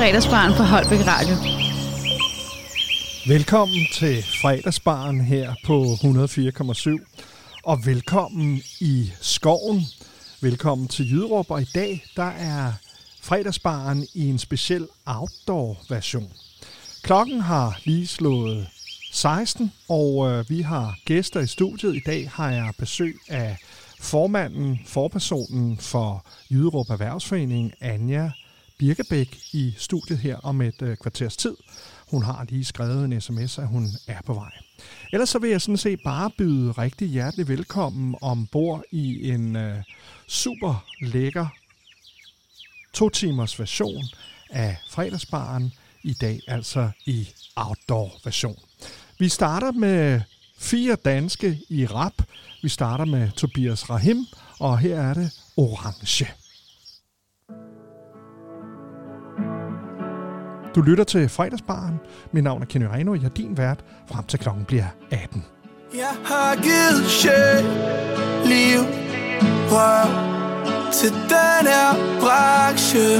Fredagsbaren på Holbæk Radio. Velkommen til Fredagsbaren her på 104,7. Og velkommen i skoven. Velkommen til Jyderup, og i dag der er Fredagsbaren i en speciel outdoor-version. Klokken har lige slået 16, og vi har gæster i studiet. I dag har jeg besøg af forpersonen for Jyderup Erhvervsforening, Anja Birkebæk, i studiet her om et kvarters tid. Hun har lige skrevet en sms, at hun er på vej. Ellers så vil jeg sådan set bare byde rigtig hjertelig velkommen ombord i en super lækker 2 timers version af Fredagsbaren. I dag altså i outdoor-version. Vi starter med 4 danske i rap. Vi starter med Tobias Rahim, og her er det Orange. Du lytter til Fredagsbaren. Mit navn er Kenny Reno, og jeg er din vært frem til klokken bliver 18. Jeg har givet sjæl, liv, rør til den her branche.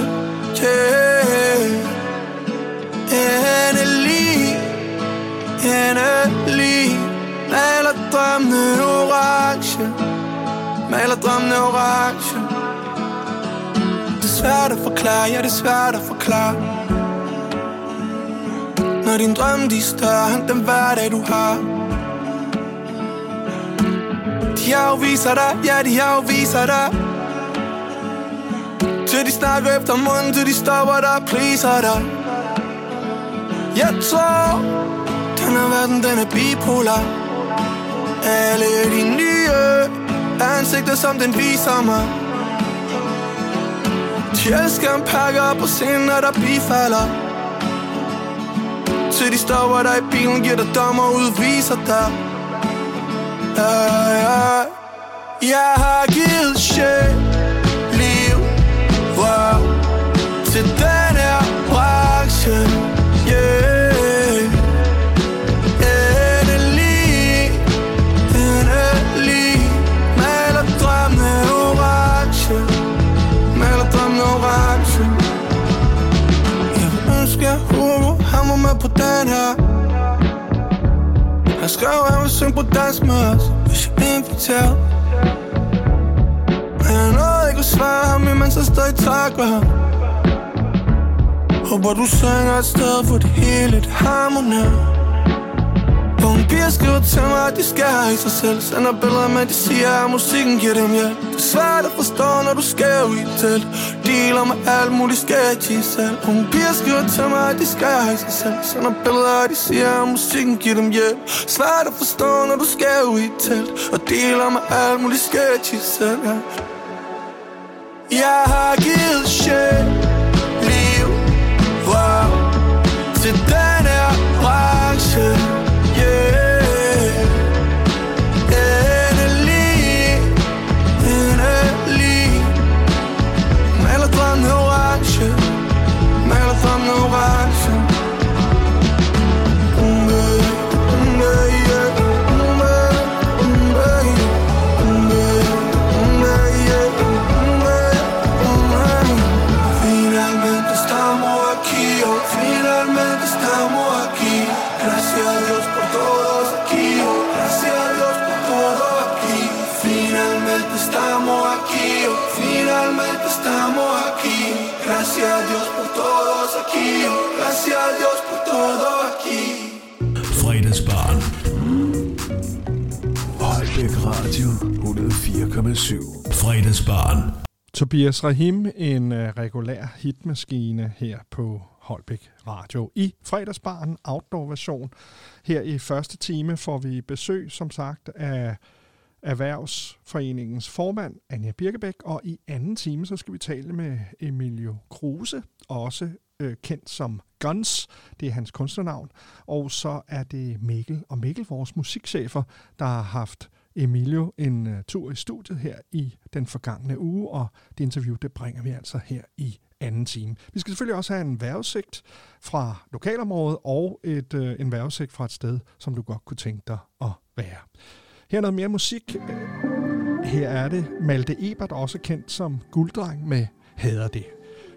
Endelig maler drømmene orange. Maler drømmene orange. Det er svært at forklare, ja, det er svært at forklare. Når din drømme de er større end den hverdag du har. De afviser dig, ja de afviser dig. Til de snakker efter munden, til de stopper dig, pleaser dig. Jeg tror, den her verden den er bipolar. Alle de nye ansigter som den viser mig. De elsker en pakke op og sender der bifalder. Til de stopper dig i bilen, giver dig dommer og udviser dig. Jeg har givet sjæl, liv, rør til den her branche. Endelig maler drømmene orange. Maler drømmene orange. Jeg ønsker han var med på den her. Han skrev, at han ville synge på dansk med os, hvis jeg inviterede. Men jeg nåede ikke at svare ham, imens jeg stadig takker ham. Håber du synger et sted, hvor det hele det harmonerer. Unge piger skriver til mig, at de skærer i sig selv. Sender billeder, men de siger, at musikken giver dem hjælp. Det er svært at forstå, når du skærer i et telt. Dealer med alt muligt skærer i selv. Unge piger skriver til mig, at de skærer i sig selv. Sender billeder, de siger, at musikken giver dem hjælp. Svært at forstå, når du skærer i et telt. Og dealer med alt muligt skærer i selv, ja. Jeg har givet sjæl, liv, rør til den her branche. Fredagsbaren. Holbæk Radio 104,7. Fredagsbaren. Tobias Rahim, en regulær hitmaskine her på Holbæk Radio i Fredagsbaren, outdoor-version. Her i første time får vi besøg, som sagt, af Erhvervsforeningens formand, Anja Birkebæk, og i anden time, så skal vi tale med Emilio Kruuse, også kendt som Gunnz, det er hans kunstnernavn, og så er det Mikkel, vores musikchefer, der har haft Emilio en tur i studiet her i den forgangne uge, og det interview, det bringer vi altså her i anden time. Vi skal selvfølgelig også have en vejrudsigt fra lokalområdet, og en vejrudsigt fra et sted, som du godt kunne tænke dig at være. Her er noget mere musik. Her er det Malte Ebert, også kendt som Gulddreng med Hader det.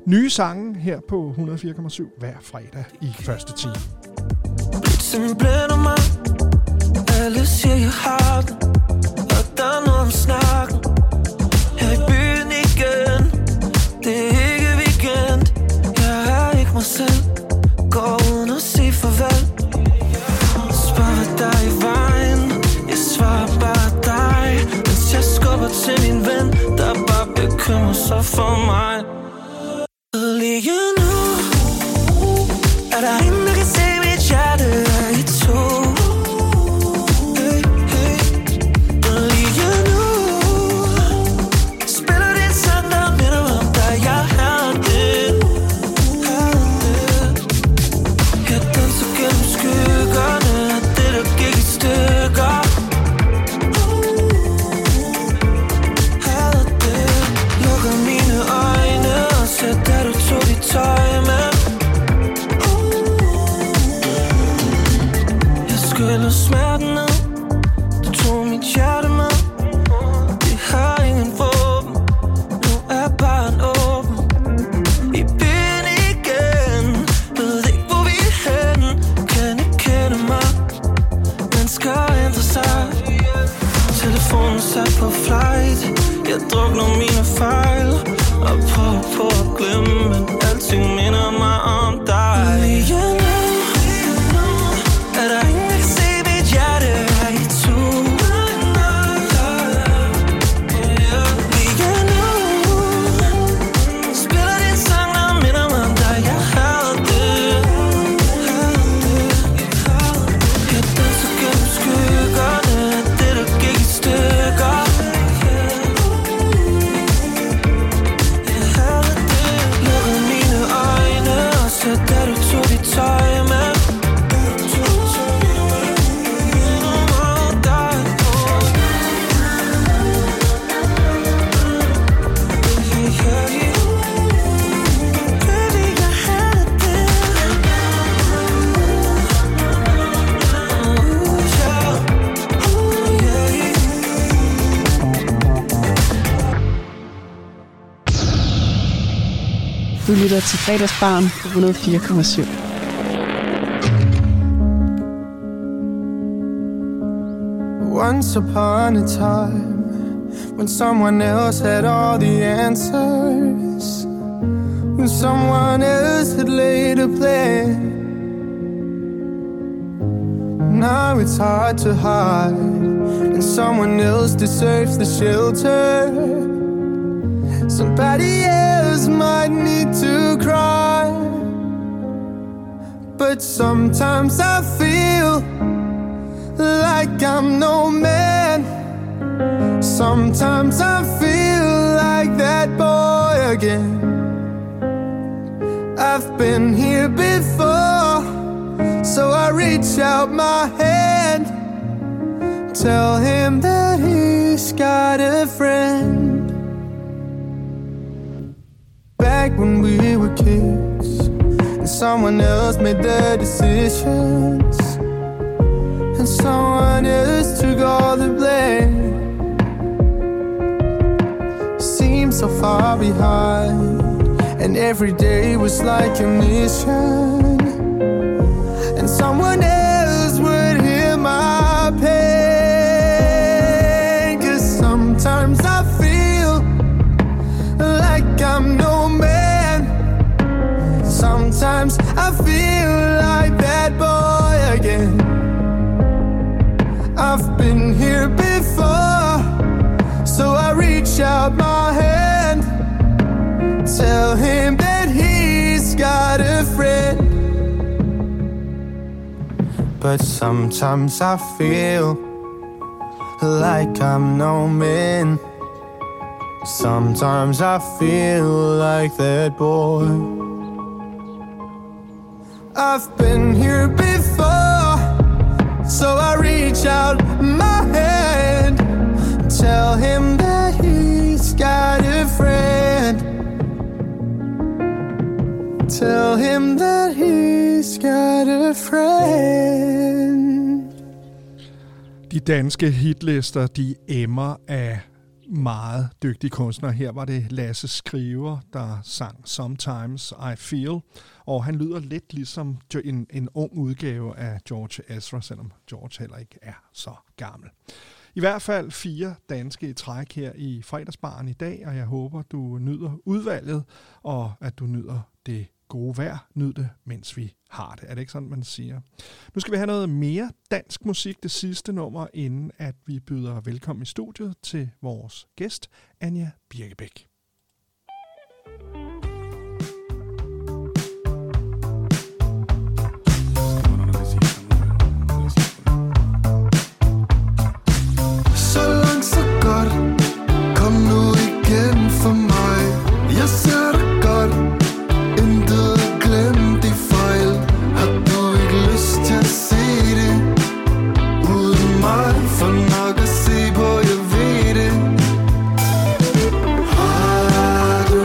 nye sange her på 104,7 hver fredag i første time. Alle siger, jeg har den, og der er noget om snakken. Jeg er i byen igen, det er ikke weekend. Jeg er ikke mig selv, går uden at sige farvel. Spørger dig i vejen, jeg svarer bare dig. Mens jeg skubber til min ven, der bare bekymrer sig for mig. Lige nu er der ingen, der kan se mit hjerte, er I to. Jeg drukner mine fejl og prøver på at glemme, men alting minder mig om dig. Lige nu, er der ingen, der kan se mit hjerte, er I to. Lige nu, spiller din sang, der minder mig om dig. Jeg havde det, jeg danser gennem skyggerne, det der gik i stykker. Du lytter til Fredagsbaren på 104,7. Once upon a time, when someone else had all the answers, when someone else had laid a plan, now it's hard to hide, and someone else deserves the shelter. Somebody else might need to cry, but sometimes I feel like I'm no man. Sometimes I feel like that boy again. I've been here before, so I reach out my hand, tell him that he's got a friend. Back when we were kids, and someone else made the decisions, and someone else took all the blame. Seemed so far behind, and every day was like a mission. And someone else would hear my pain. Cause sometimes I feel like I'm no man. Sometimes I feel like that boy again. I've been here before, so I reach out my hand, tell him that he's got a friend. But sometimes I feel like I'm no man. Sometimes I feel like that boy. I've been here before, so I reach out my hand, tell him that he's got a friend. Tell him that he's got a friend. De danske hitlister, de emmer af meget dygtige kunstnere. Her var det Lasse Skriver, der sang Sometimes I Feel, og han lyder lidt ligesom en ung udgave af George Ezra, selvom George heller ikke er så gammel. I hvert fald 4 danske træk her i fredagsbaren i dag, og jeg håber, du nyder udvalget, og at du nyder det gode vejr. Nyd det, mens vi har det. Er det ikke sådan, man siger? Nu skal vi have noget mere dansk musik, det sidste nummer, inden at vi byder velkommen i studiet til vores gæst, Anja Birkebæk. Så langt, så godt. Kom nu igen for mig. Jeg ser det godt. Intet glem de fejl. Har du ikke lyst til at se det? Uden mig for nok at se på, jeg ved det. Har du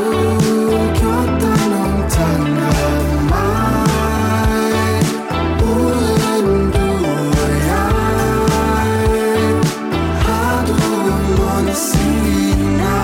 gjort dig nogle tanker om mig? Uden du og jeg. Har du måttet sige nej?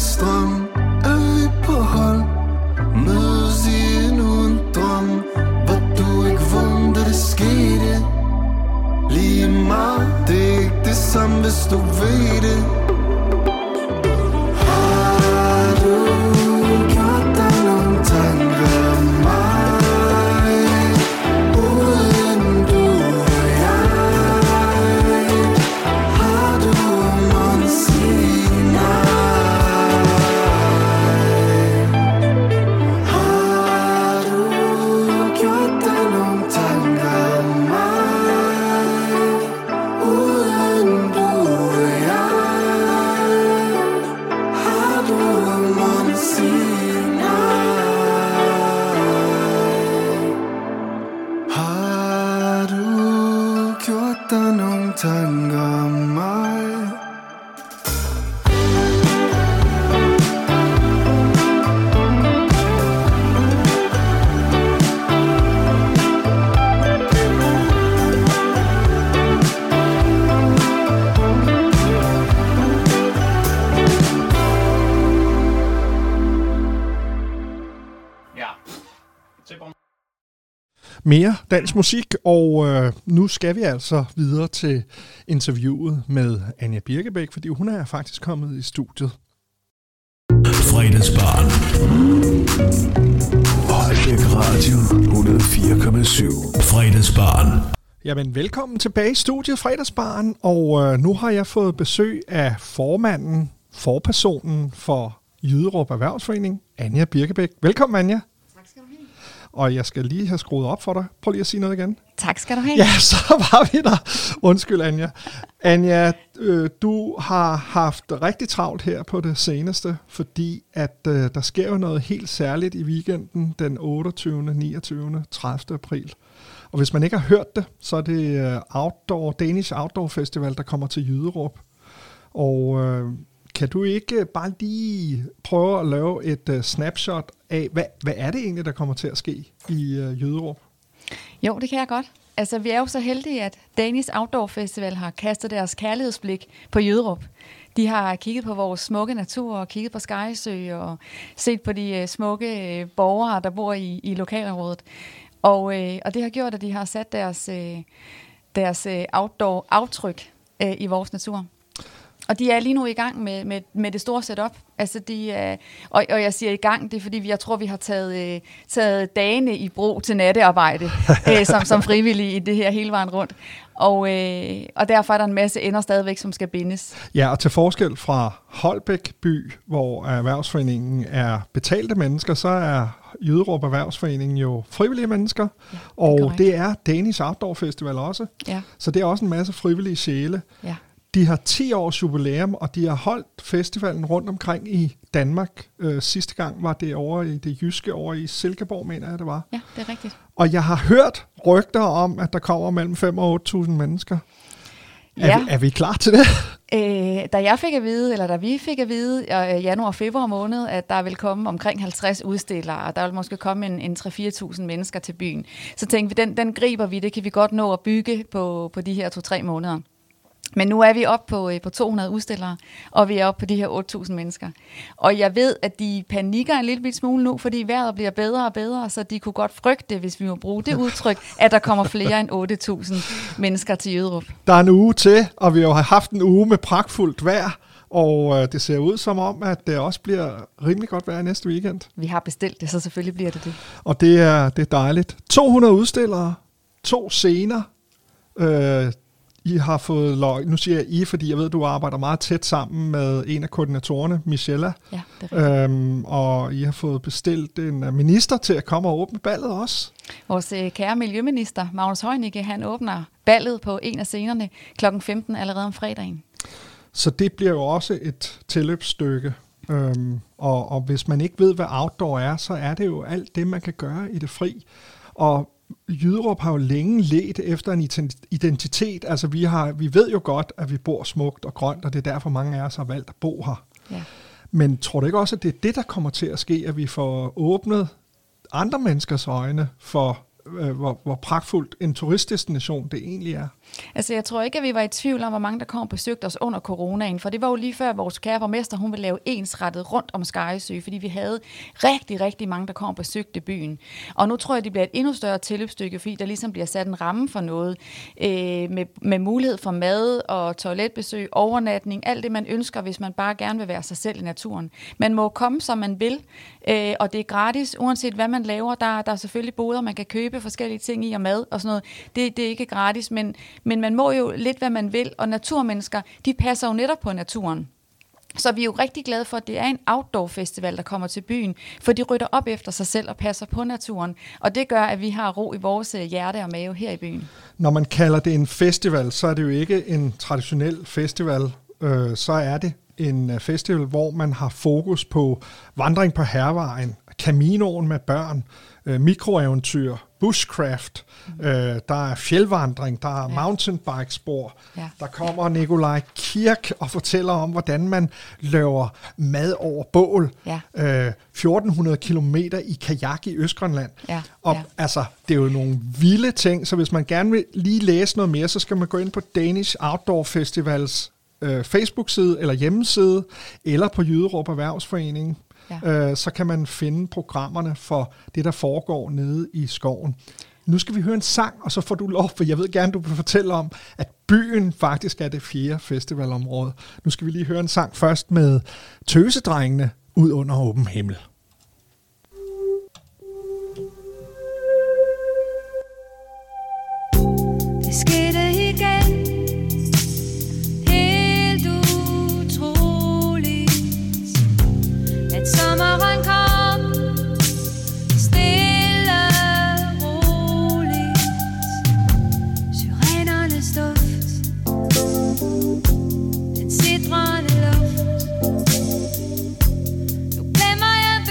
Strøm, er vi på hold? Mødes i endnu en drøm. Hvor du ikke vundt, det skete. Lige meget, det er ikke det samme, hvis du ved det. Mere dansk musik, og nu skal vi altså videre til interviewet med Anja Birkebæk, fordi hun er faktisk kommet i studiet. Fredagsbaren. Holbæk Radio 104,7. Fredagsbaren. Jamen, velkommen tilbage i studiet, Fredagsbaren, og nu har jeg fået besøg af forpersonen for Jyderup Erhvervsforening, Anja Birkebæk. Velkommen, Anja. Og jeg skal lige have skruet op for dig. Prøv lige at sige noget igen. Tak skal du have. Ja, så var vi der. Undskyld, Anja. Anja, du har haft rigtig travlt her på det seneste, fordi at der sker jo noget helt særligt i weekenden den 28., 29., 30. april. Og hvis man ikke har hørt det, så er det Danish Outdoor Festival, der kommer til Jyderup. Og kan du ikke bare lige prøve at lave et snapshot af, hvad er det egentlig, der kommer til at ske i Jyderup? Jo, det kan jeg godt. Altså, vi er jo så heldige, at Danish Outdoor Festival har kastet deres kærlighedsblik på Jyderup. De har kigget på vores smukke natur og kigget på Skarresø og set på de smukke borgere, der bor i lokalområdet. Og det har gjort, at de har sat deres outdoor-aftryk i vores natur. Og de er lige nu i gang med det store setup. Altså de, og jeg siger i gang, det er fordi, jeg tror, vi har taget dagene i brug til nattearbejde, som frivillige i det her hele vejen rundt. Og derfor er der en masse ender stadigvæk, som skal bindes. Ja, og til forskel fra Holbæk by, hvor erhvervsforeningen er betalte mennesker, så er Jyderup Erhvervsforeningen jo frivillige mennesker, ja, det og korrekt. Det er Danish Outdoor Festival også. Ja. Så det er også en masse frivillige sjæle. Ja. De har 10 års jubilæum, og de har holdt festivalen rundt omkring i Danmark. Sidste gang var det over i det jyske, over i Silkeborg, mener jeg, det var. Ja, det er rigtigt. Og jeg har hørt rygter om, at der kommer mellem 5.000 og 8.000 mennesker. Ja. Er vi klar til det? Da vi fik at vide i januar og februar måned, at der vil komme omkring 50 udstillere, og der vil måske komme en 3-4.000 mennesker til byen, så tænkte vi, den griber vi, det kan vi godt nå at bygge på de her 2-3 måneder. Men nu er vi oppe på 200 udstillere, og vi er oppe på de her 8.000 mennesker. Og jeg ved, at de panikker en lille smule nu, fordi vejret bliver bedre og bedre, så de kunne godt frygte, hvis vi må bruge det udtryk, at der kommer flere end 8.000 mennesker til Jyderup. Der er en uge til, og vi har haft en uge med pragtfuldt vejr, og det ser ud som om, at det også bliver rimelig godt vejr næste weekend. Vi har bestilt det, så selvfølgelig bliver det det. Og det er dejligt. 200 udstillere, 2 scener, I har fået lov, nu siger jeg I, fordi jeg ved, du arbejder meget tæt sammen med en af koordinatorerne, Michella. Ja, det er rigtigt. Og I har fået bestilt en minister til at komme og åbne ballet også. Vores kære miljøminister, Magnus Heunicke, han åbner ballet på en af scenerne kl. 15 allerede om fredagen. Så det bliver jo også et tilløbsstykke. Og hvis man ikke ved, hvad outdoor er, så er det jo alt det, man kan gøre i det fri. Og Jyderup har jo længe ledt efter en identitet. Altså vi ved jo godt, at vi bor smukt og grønt, og det er derfor mange af os har valgt at bo her. Ja. Men tror du ikke også, at det er det, der kommer til at ske, at vi får åbnet andre menneskers øjne for, hvor pragtfuldt en turistdestination det egentlig er? Altså jeg tror ikke, at vi var i tvivl om, hvor mange der kom og besøgte os under coronaen, for det var jo lige før vores kære borgmester, hun ville lave ensrettet rundt om Skarresø, fordi vi havde rigtig, rigtig mange, der kom og besøgte byen. Og nu tror jeg, det bliver et endnu større tilløbsstykke, fordi der ligesom bliver sat en ramme for noget, med mulighed for mad og toiletbesøg, overnatning, alt det man ønsker, hvis man bare gerne vil være sig selv i naturen. Man må komme, som man vil, og det er gratis, uanset hvad man laver. Der er selvfølgelig boder, man kan købe forskellige ting i og mad og sådan noget. Det er ikke gratis, men man må jo lidt, hvad man vil, og naturmennesker, de passer jo netop på naturen. Så vi er jo rigtig glade for, at det er en outdoor-festival, der kommer til byen, for de rytter op efter sig selv og passer på naturen. Og det gør, at vi har ro i vores hjerte og mave her i byen. Når man kalder det en festival, så er det jo ikke en traditionel festival, så er det en festival, hvor man har fokus på vandring på Hærvejen, Caminoen med børn, mikroeventyr, bushcraft, der er fjeldvandring, der er mountainbikespor, der kommer Nikolaj Kirk og fortæller om, hvordan man laver mad over bål, 1400 kilometer i kajak i Østgrønland. Og altså, det er jo nogle vilde ting, så hvis man gerne vil lige læse noget mere, så skal man gå ind på Danish Outdoor Festivals Facebook-side eller hjemmeside, eller på Jyderup Erhvervsforeningen. Så kan man finde programmerne for det, der foregår nede i skoven. Nu skal vi høre en sang, og så får du lov, for jeg ved gerne, du vil fortælle om, at byen faktisk er det 4. festivalområde. Nu skal vi lige høre en sang først med Tøsedrengene ud under åben himmel. Det skete igen. Sommeren kom stille roligt. Syrenernes duft, den sidrende luft. Nu glemmer jeg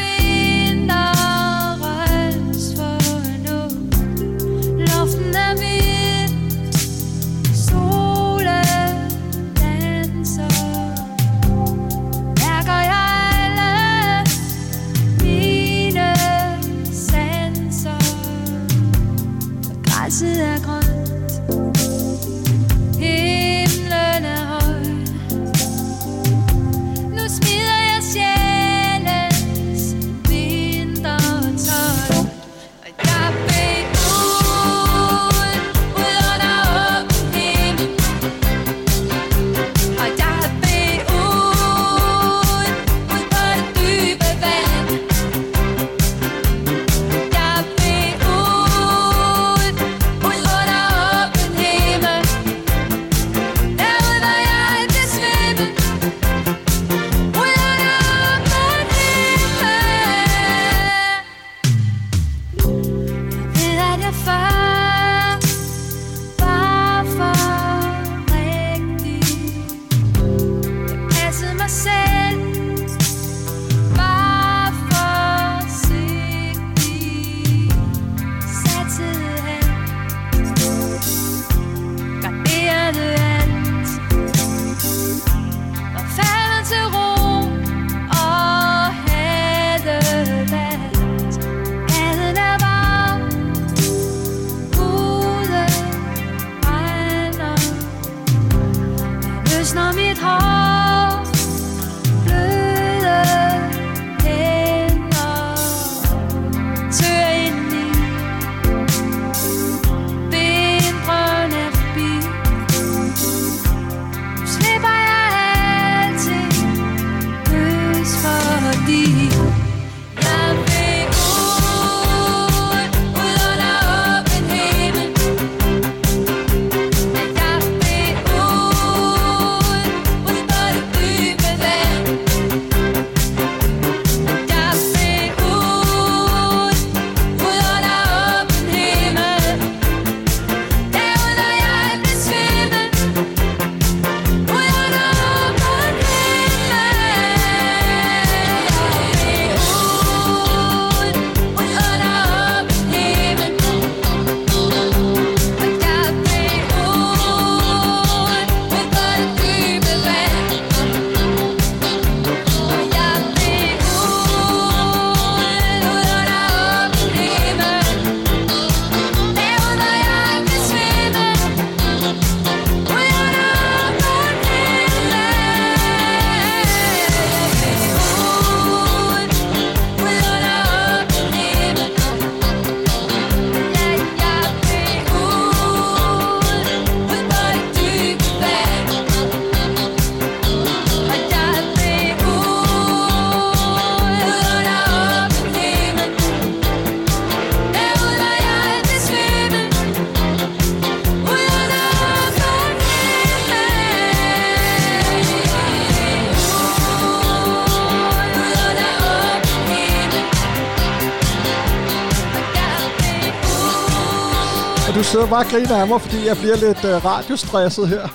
og du sidder bare og griner af mig, fordi jeg bliver lidt radiostresset her.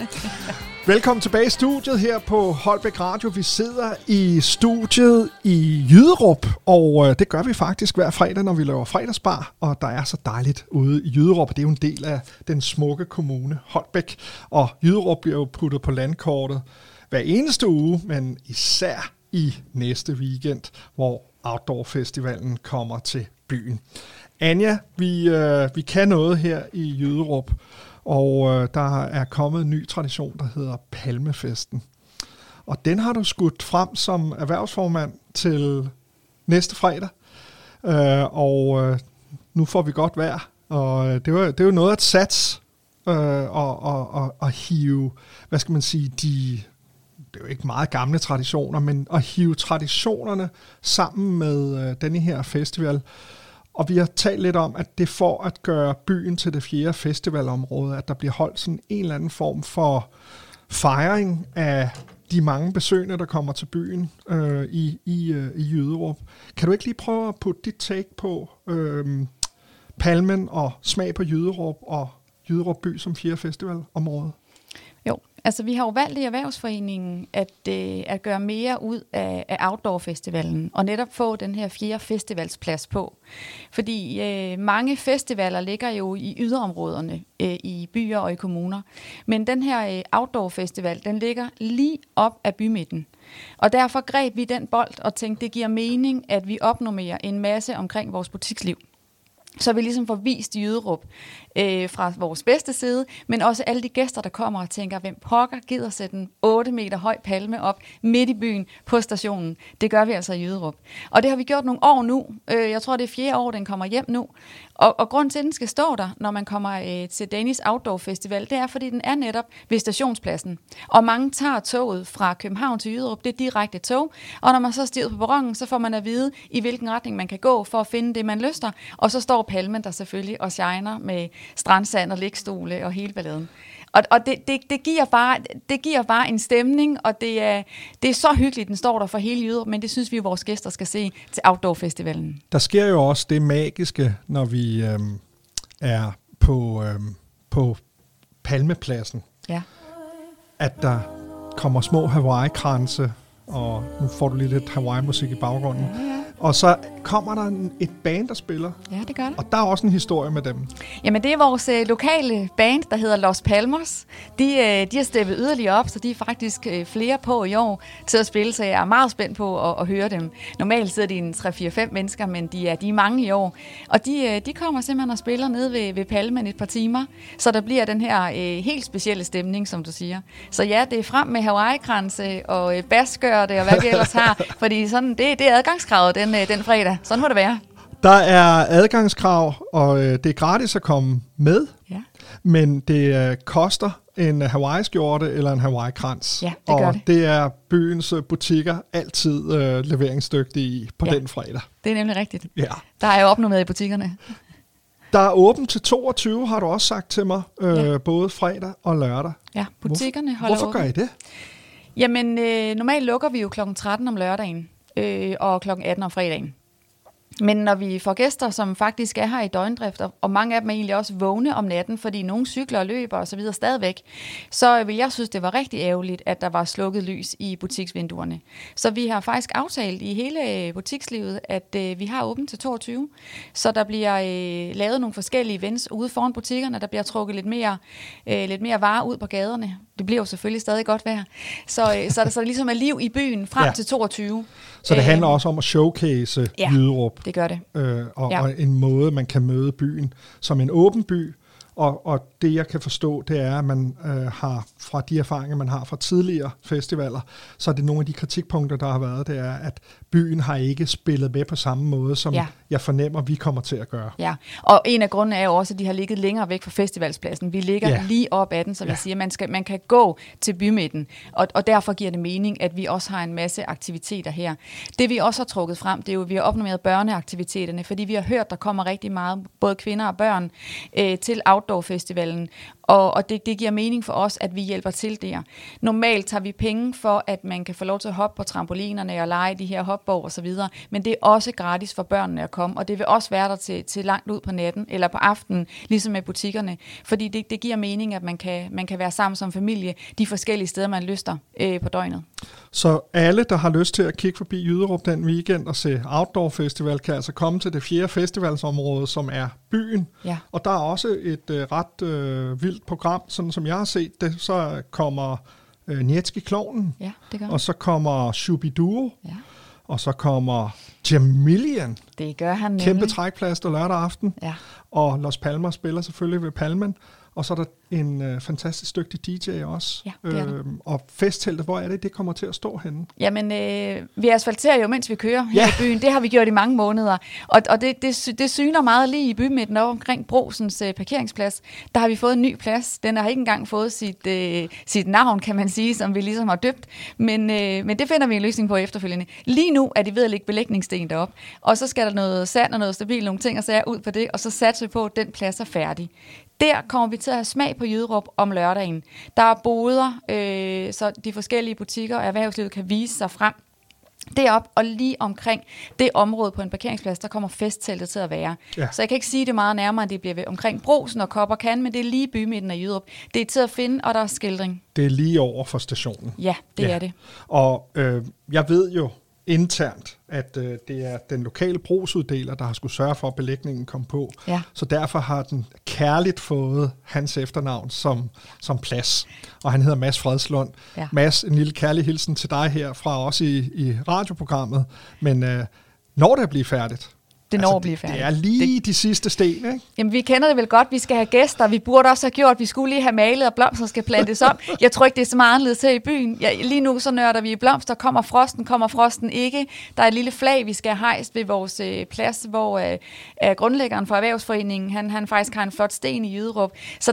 Velkommen tilbage i studiet her på Holbæk Radio. Vi sidder i studiet i Jyderup, og det gør vi faktisk hver fredag, når vi laver fredagsbar, og der er så dejligt ude i Jyderup, og det er jo en del af den smukke kommune Holbæk, og Jyderup bliver jo puttet på landkortet hver eneste uge, men især i næste weekend, hvor Outdoor Festivalen kommer til byen. Anja, vi kan noget her i Jyderup, og der er kommet en ny tradition, der hedder Palmefesten. Og den har du skudt frem som erhvervsformand til næste fredag. Nu får vi godt vejr, og det er jo noget at sats og hive, hvad skal man sige, det er jo ikke meget gamle traditioner, men at hive traditionerne sammen med denne her festival. Og vi har talt lidt om, at det for at gøre byen til det fjerde festivalområde, at der bliver holdt sådan en eller anden form for fejring af de mange besøgende, der kommer til byen i Jyderup. Kan du ikke lige prøve at putte dit take på palmen og smag på Jyderup og Jyderup by som fjerde festivalområde? Jo, altså vi har jo valgt i Erhvervsforeningen at gøre mere ud af outdoor-festivalen, og netop få den her fjerde festivalsplads på. Fordi mange festivaler ligger jo i yderområderne, i byer og i kommuner. Men den her outdoor-festival, den ligger lige op af bymidten. Og derfor greb vi den bold og tænkte, det giver mening, at vi opnormerer en masse omkring vores butiksliv. Så vi ligesom får vist Jyderup fra vores bedste side, men også alle de gæster, der kommer og tænker, hvem pokker gider sætte en 8 meter høj palme op midt i byen på stationen. Det gør vi altså i Jyderup. Og det har vi gjort nogle år nu. Jeg tror, det er 4. år, den kommer hjem nu. Og grunden til, at den skal stå der, når man kommer til Danish Outdoor Festival, det er, fordi den er netop ved stationspladsen. Og mange tager toget fra København til Jyderup. Det er direkte tog. Og når man så stiger på perronen, så får man at vide, i hvilken retning man kan gå for at finde det, man lyster. Og så står palmen der selvfølgelig og shiner med strandsand og lægstole og hele balladen. Og det giver bare en stemning, og det er så hyggeligt, den står der for hele Jyderup, men det synes vi, vores gæster skal se til Outdoor-festivalen. Der sker jo også det magiske, når vi er på Palmepladsen, ja. At der kommer små Hawaii-kranse, og nu får du lige lidt Hawaii-musik i baggrunden. Ja. Og så kommer der et band, der spiller. Ja, det gør det. Og der er også en historie med dem. Jamen, det er vores lokale band, der hedder Los Palmas. De har steppet yderligere op, så de er faktisk flere på i år til at spille, så jeg er meget spændt på at høre dem. Normalt sidder de en 3-4-5 mennesker, men de er mange i år. Og de kommer simpelthen og spiller nede ved palmen et par timer, så der bliver den her helt specielle stemning, som du siger. Så ja, det er frem med Hawaii-kranse og basskørte og hvad vi ellers har, fordi sådan, det er adgangskravet, den fredag. Sådan må det være. Der er adgangskrav, og det er gratis at komme med, ja. Men det koster en Hawaii-skjorte eller en Hawaii-krans. Ja, det gør det. Og det er byens butikker altid leveringsdygtige i på den fredag. Det er nemlig rigtigt. Ja. Der er jo opnået i butikkerne. Der er åbent til 22, har du også sagt til mig, både fredag og lørdag. Ja, butikkerne holder åbent. Hvorfor gør I det? Jamen, normalt lukker vi jo kl. 13 om lørdagen. Og kl. 18 om fredagen. Men når vi får gæster, som faktisk er her i døgndrift, og mange af dem er egentlig også vågne om natten, fordi nogle cykler og løber og så videre stadigvæk, så vil jeg synes, det var rigtig ærgerligt, at der var slukket lys i butiksvinduerne. Så vi har faktisk aftalt i hele butikslivet, at vi har åbent til 22, så der bliver lavet nogle forskellige events ude foran butikkerne, der bliver trukket lidt mere varer ud på gaderne. Det bliver jo selvfølgelig stadig godt vejr. Så der ligesom er liv i byen frem til 22. Så det handler også om at showcase Jyderup. Det gør det. Og en måde, man kan møde byen som en åben by. Og det, jeg kan forstå, det er, at man har fra de erfaringer, man har fra tidligere festivaler, så er det nogle af de kritikpunkter, der har været, det er, at byen har ikke spillet med på samme måde, som jeg fornemmer, vi kommer til at gøre. Ja, og en af grundene er jo også, at de har ligget længere væk fra festivalspladsen. Vi ligger lige op ad den, som jeg siger. Man kan gå til bymidten, og derfor giver det mening, at vi også har en masse aktiviteter her. Det, vi også har trukket frem, det er jo, at vi har opnummeret børneaktiviteterne, fordi vi har hørt, der kommer rigtig meget, både kvinder og børn, til out Outdoor Festivalen, og det giver mening for os, at vi hjælper til der. Normalt tager vi penge for, at man kan få lov til at hoppe på trampolinerne og lege de her hopborg og så videre, men det er også gratis for børnene at komme, og det vil også være der til langt ud på natten eller på aftenen, ligesom med butikkerne, fordi det giver mening, at man kan være sammen som familie de forskellige steder, man lyster på døgnet. Så alle, der har lyst til at kigge forbi Jyderup den weekend og se Outdoor Festival, kan altså komme til det 4. festivalsområde, som er byen. Ja. Og der er også et ret vildt program, sådan som jeg har set det. Så kommer Nietzke klovnen, ja, og så kommer Shu-bi-dua, ja. Og så kommer Jamelian. Det gør han nemlig. Kæmpe trækplaster lørdag aften. Ja. Og Los Palmas spiller selvfølgelig ved Palmen. Og så er der en fantastisk dygtig DJ også. Ja, det er det. Og festteltet, hvor er det, det kommer til at stå henne? Jamen, vi asfalterer jo, mens vi kører her i byen. Det har vi gjort i mange måneder. Og det syner meget lige i bymidten over omkring Brosens parkeringsplads. Der har vi fået en ny plads. Den har ikke engang fået sit navn, kan man sige, som vi ligesom har døbt. Men det finder vi en løsning på efterfølgende. Lige nu er de ved at lægge belægningssten derop. Og så skal der noget sand og noget stabilt, nogle ting, og så er jeg ud på det, og så satser vi på, at den plads er færdig. Der kommer vi til at have smag på Jyderup om lørdagen. Der er boder, så de forskellige butikker og erhvervslivet kan vise sig frem. Derop og lige omkring det område på en parkeringsplads, der kommer festteltet til at være. Ja. Så jeg kan ikke sige det meget nærmere, end det bliver ved omkring Brosen og Kop og Kan, men det er lige bymidten af Jyderup. Det er til at finde, og der er skildring. Det er lige over for stationen. Ja, det er det. Og jeg ved jo internt, at det er den lokale brugsuddeler, der har skulle sørge for, at belægningen kom på. Ja. Så derfor har den kærligt fået hans efternavn som plads. Og han hedder Mads Fredslund. Ja. Mads, en lille kærlig hilsen til dig her fra os i radioprogrammet. Men når det bliver færdigt? Det når at blive færdigt. Det er lige de sidste sten, ikke? Jamen, vi kender det vel godt. Vi skal have gæster. Vi burde også have gjort. Vi skulle lige have malet, og blomster skal plantes om. Jeg tror ikke, det er så meget anderledes her i byen. Lige nu så nørder vi i blomster. Kommer frosten ikke. Der er et lille flag, vi skal have hejst ved vores plads, hvor grundlæggeren for Erhvervsforeningen, han faktisk har en flot sten i Jyderup. Så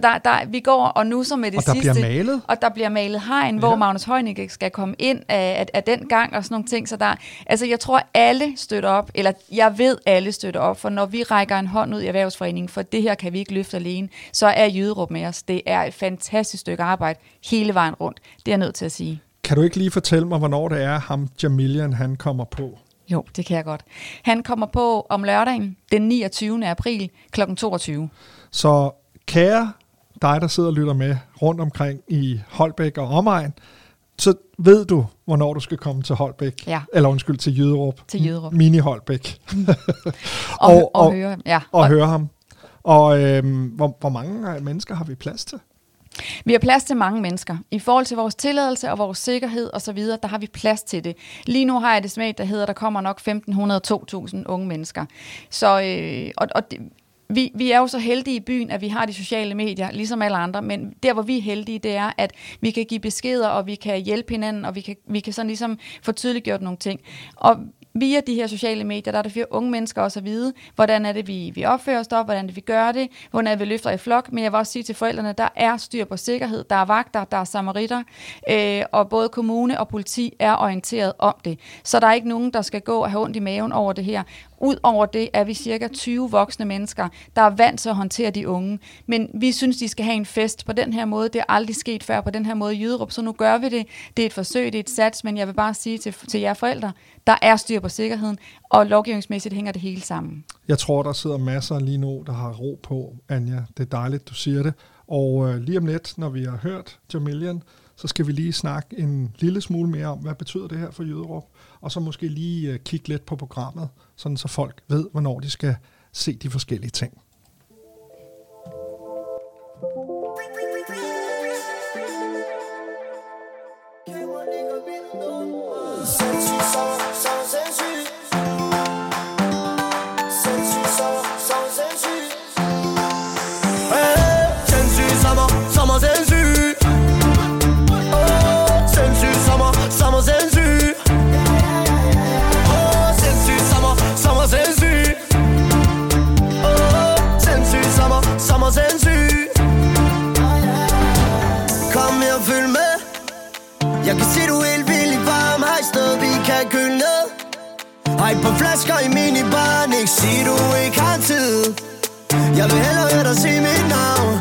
vi går og nusser med det sidste. Og der sidste, bliver malet. Og der bliver malet hegn, hvor Magnus Heunicke skal komme ind af den gang og sådan nogle ting. Så der, altså, jeg tror, alle støtter op, eller jeg ved alle støtter op, for når vi rækker en hånd ud i Erhvervsforeningen, for det her kan vi ikke løfte alene, så er Jyderup med os. Det er et fantastisk stykke arbejde hele vejen rundt. Det er jeg nødt til at sige. Kan du ikke lige fortælle mig, hvornår det er, ham Jamelian, han kommer på? Jo, det kan jeg godt. Han kommer på om lørdagen, den 29. april kl. 22. Så kære dig, der sidder og lytter med rundt omkring i Holbæk og omegn, så ved du, hvornår du skal komme til Holbæk. Ja. Eller undskyld, til Jyderup. Til Jyderup. Mini Holbæk. og høre ham. Ja. Og høre ham. Og hvor mange mennesker har vi plads til? Vi har plads til mange mennesker. I forhold til vores tilladelse og vores sikkerhed og så videre, der har vi plads til det. Lige nu har jeg det smag, der hedder, der kommer nok 1.500-2.000 unge mennesker. Så, vi er jo så heldige i byen, at vi har de sociale medier, ligesom alle andre, men der, hvor vi er heldige, det er, at vi kan give beskeder, og vi kan hjælpe hinanden, og vi kan sådan ligesom få tydeliggjort nogle ting. Og via de her sociale medier, der er det for unge mennesker også at vide, hvordan er det, vi opfører os op, hvordan er det, vi gør det, hvordan er det, vi løfter i flok. Men jeg vil også sige til forældrene, der er styr på sikkerhed, der er vagter, der er samaritter, og både kommune og politi er orienteret om det. Så der er ikke nogen, der skal gå og have ondt i maven over det her. Udover det er vi cirka 20 voksne mennesker, der er vant til at håndtere de unge. Men vi synes, de skal have en fest på den her måde. Det er aldrig sket før på den her måde i Jyderup, så nu gør vi det. Det er et forsøg, det er et sats, men jeg vil bare sige til jer forældre, der er styr på sikkerheden, og lovgivningsmæssigt hænger det hele sammen. Jeg tror, der sidder masser lige nu, der har ro på, Anja. Det er dejligt, du siger det. Og lige om lidt, når vi har hørt Jamelian, så skal vi lige snakke en lille smule mere om, hvad betyder det her for Jyderup, og så måske lige kigge lidt på programmet, sådan så folk ved, hvornår de skal se de forskellige ting. Jeg kan se, du er helt vildt varm. Har et sted, vi kan køle ned. Har et par flasker i minibaren. Ikke sig, du ikke har tid. Jeg vil hellere høre dig sige mit navn.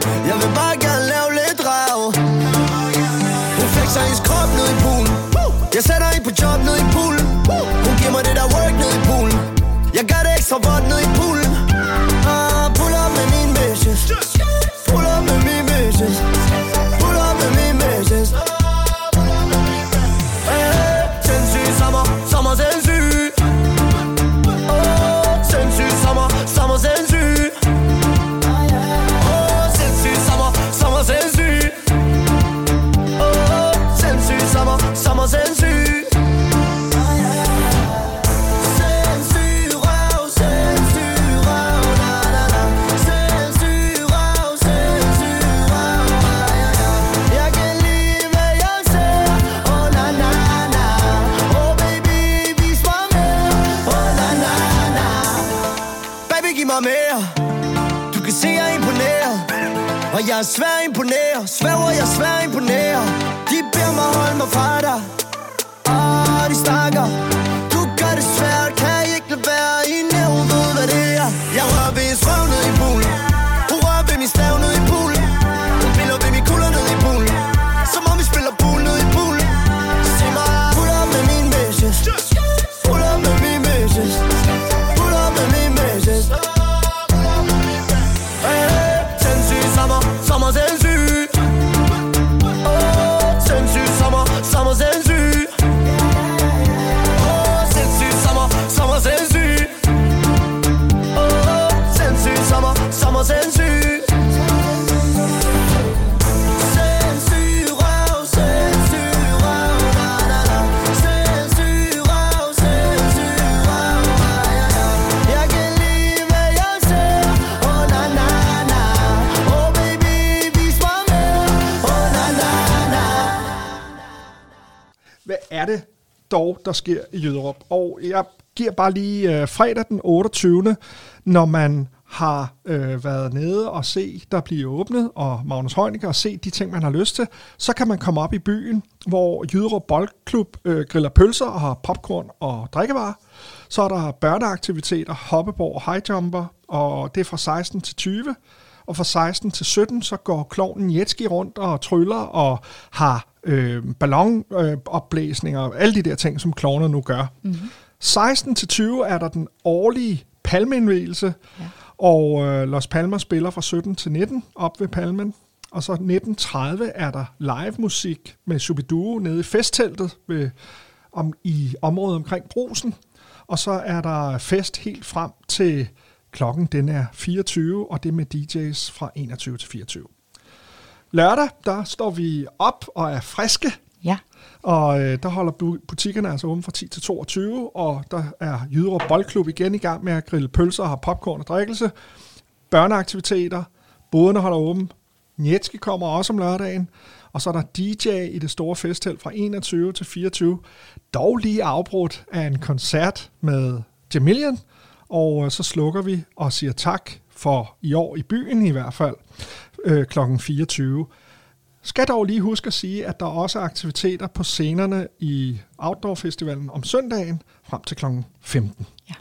mig mere. Du kan se, jeg er imponeret. Og jeg er svær imponeret. Svæver, jeg er svær imponeret. De beder mig holde mig fra dig. Åh, de snakker. Du gør det svært, kan I ikke lade være. I nævn ved, hvad det er. Jeg rører ved en strøv ned i poolen. Hun rører ved min stav ned i poolen. Hun spiller ved min kulder ned i poolen. Som om vi spiller pool ned i poolen. Se mig, putter med min bitches. Putter med min bitches. Putter med min bitches. Sindssyg sommer, sommer sindssyg. Åh, sindssyg sommer, sommer sindssyg. Åh, sindssyg sommer, sommer sindssyg. Åh, sindssyg sommer, sommer sindssyg. Er det dog, der sker i Jyderup? Og jeg giver bare lige fredag den 28., når man har været nede og se, der bliver åbnet, og Magnus Heunicke og se de ting, man har lyst til, så kan man komme op i byen, hvor Jyderup Boldklub griller pølser og har popcorn og drikkevarer. Så er der børneaktiviteter, hoppeborg og highjumper, og det er fra 16 til 20. Og fra 16 til 17, så går klovnen Nietzke rundt og tryller og har ballonopblæsninger og alle de der ting, som klovner nu gør. Mm-hmm. 16 til 20 er der den årlige palmeindvielse, ja. Og Los Palmas spiller fra 17 til 19 op ved Palmen. Og så 19.30 er der live musik med Shu-bi-dua nede i festteltet i området omkring Brugsen. Og så er der fest helt frem til klokken, den er 24, og det er med DJ's fra 21 til 24. Lørdag, der står vi op og er friske, ja. Og der holder butikkerne altså åbne fra 10 til 22, og der er Jyderup Boldklub igen i gang med at grille pølser og have popcorn og drikkelse. Børneaktiviteter, boderne holder åbne, Nietzke kommer også om lørdagen, og så er der DJ i det store festhelt fra 21 til 24, dog lige afbrudt af en koncert med Jamelian, og så slukker vi og siger tak for i år i byen i hvert fald, klokken 24. Skal dog lige huske at sige, at der også er aktiviteter på scenerne i Outdoor Festivalen om søndagen frem til klokken 15. Ja.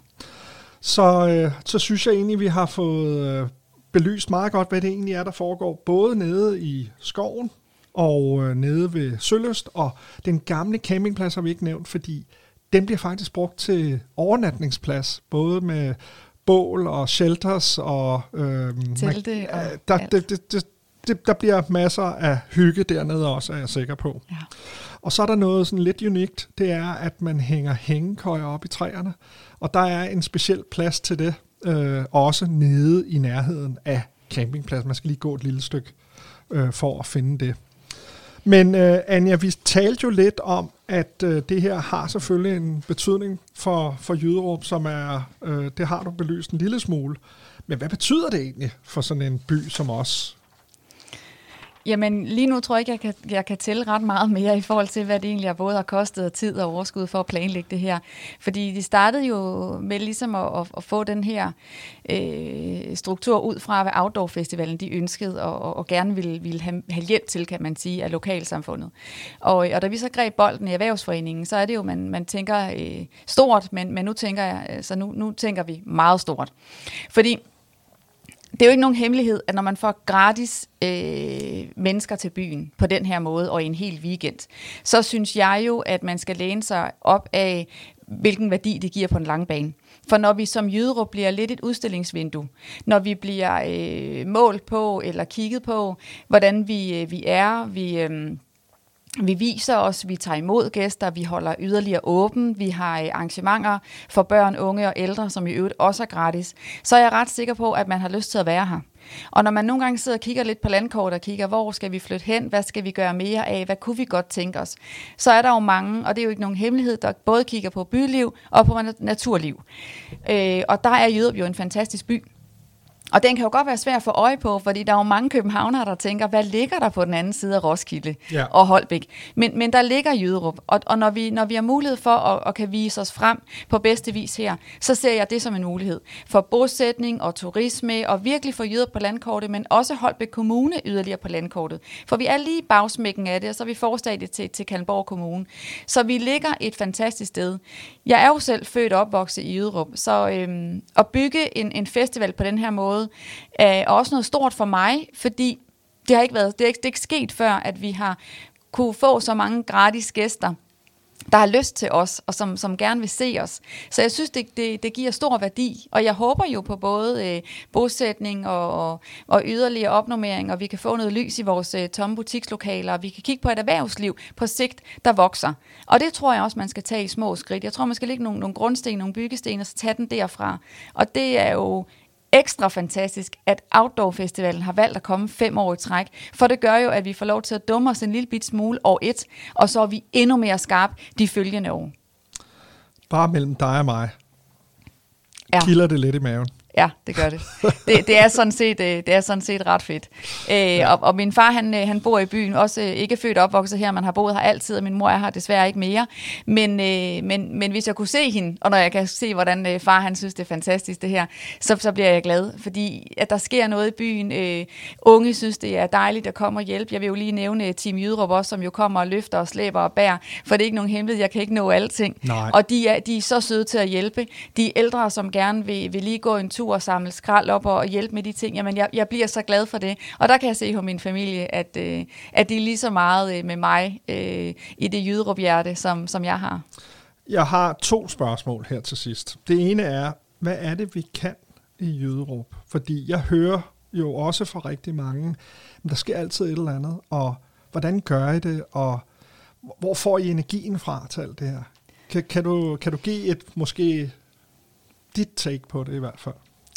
Så synes jeg egentlig, vi har fået belyst meget godt, hvad det egentlig er, der foregår både nede i skoven og nede ved Sølyst, og den gamle campingplads har vi ikke nævnt, fordi den bliver faktisk brugt til overnatningsplads, både med bål og shelters og telte og der bliver masser af hygge dernede også, er jeg sikker på. Ja. Og så er der noget sådan lidt unikt, det er, at man hænger hængekøjer op i træerne, og der er en speciel plads til det, også nede i nærheden af campingpladsen. Man skal lige gå et lille stykke for at finde det. Men Anja, vi talte jo lidt om, at det her har selvfølgelig en betydning for Jyderup, som er, det har du belyst en lille smule. Men hvad betyder det egentlig for sådan en by som os? Jamen, lige nu tror jeg ikke, jeg kan tælle ret meget mere i forhold til, hvad det egentlig har både har kostet tid og overskud for at planlægge det her. Fordi de startede jo med ligesom at få den her struktur ud fra, hvad Outdoor-festivalen de ønskede og gerne ville have hjælp til, kan man sige, af lokalsamfundet. Og da vi så greb bolden i Erhvervsforeningen, så er det jo, man tænker stort, men nu tænker jeg, så nu tænker vi meget stort. Fordi det er jo ikke nogen hemmelighed, at når man får gratis mennesker til byen på den her måde og i en hel weekend, så synes jeg jo, at man skal læne sig op af, hvilken værdi det giver på en lang bane. For når vi som Jyderup bliver lidt et udstillingsvindue, når vi bliver målt på eller kigget på, hvordan vi er, vi viser os, vi tager imod gæster, vi holder yderligere åben, vi har arrangementer for børn, unge og ældre, som i øvrigt også er gratis, så er jeg ret sikker på, at man har lyst til at være her. Og når man nogle gange sidder og kigger lidt på landkort og kigger, hvor skal vi flytte hen, hvad skal vi gøre mere af, hvad kunne vi godt tænke os, så er der jo mange, og det er jo ikke nogen hemmelighed, der både kigger på byliv og på naturliv. Og der er Jyderup jo en fantastisk by. Og den kan jo godt være svær at få øje på, fordi der er jo mange københavnere, der tænker, hvad ligger der på den anden side af Roskilde og Holbæk? Men der ligger Jyderup, og når vi har mulighed for at kan vise os frem på bedste vis her, så ser jeg det som en mulighed for bosætning og turisme, og virkelig få Jyderup på landkortet, men også Holbæk Kommune yderligere på landkortet. For vi er lige i bagsmækken af det, og så er vi forstadiet til Kalundborg Kommune. Så vi ligger et fantastisk sted. Jeg er jo selv født og opvokset i Jyderup, så at bygge en festival på den her måde, er også noget stort for mig, fordi det er ikke sket før, at vi har kunne få så mange gratis gæster, der har lyst til os, og som gerne vil se os. Så jeg synes, det giver stor værdi, og jeg håber jo på både bosætning og yderligere opnormering, og vi kan få noget lys i vores tomme butikslokaler, og vi kan kigge på et erhvervsliv på sigt, der vokser. Og det tror jeg også, man skal tage i små skridt. Jeg tror, man skal lægge nogle grundsten, nogle byggesten, og så tage den derfra. Og det er jo ekstra fantastisk, at Outdoor Festivalen har valgt at komme 5 år i træk, for det gør jo, at vi får lov til at dumme os en lille bit smule år 1, og så er vi endnu mere skarpe de følgende år. Bare mellem dig og mig. Ja. Kilder det lidt i maven. Ja, det gør det. Det er sådan set ret fedt. Og min far, han bor i byen, også ikke født og opvokset her, man har boet her altid, og min mor er her desværre ikke mere. Men hvis jeg kunne se hende, og når jeg kan se, hvordan far han synes, det er fantastisk det her, så bliver jeg glad, fordi at der sker noget i byen. Unge synes, det er dejligt at komme og hjælpe. Jeg vil jo lige nævne Team Jyderup også, som jo kommer og løfter og slæber og bærer, for det er ikke nogen hemmelighed, jeg kan ikke nå alting. Nej. Og de er så søde til at hjælpe. De ældre, som gerne vil lige gå en tur og samle skrald op og hjælpe med de ting, jamen jeg bliver så glad for det. Og der kan jeg se hos min familie, at de er lige så meget med mig i det Jyderup-hjerte, som jeg har. Jeg har 2 spørgsmål her til sidst. Det ene er, hvad er det, vi kan i Jyderup? Fordi jeg hører jo også fra rigtig mange, men der sker altid et eller andet, og hvordan gør I det, og hvor får I energien fra til alt det her? Kan du give et måske dit take på det i hvert fald?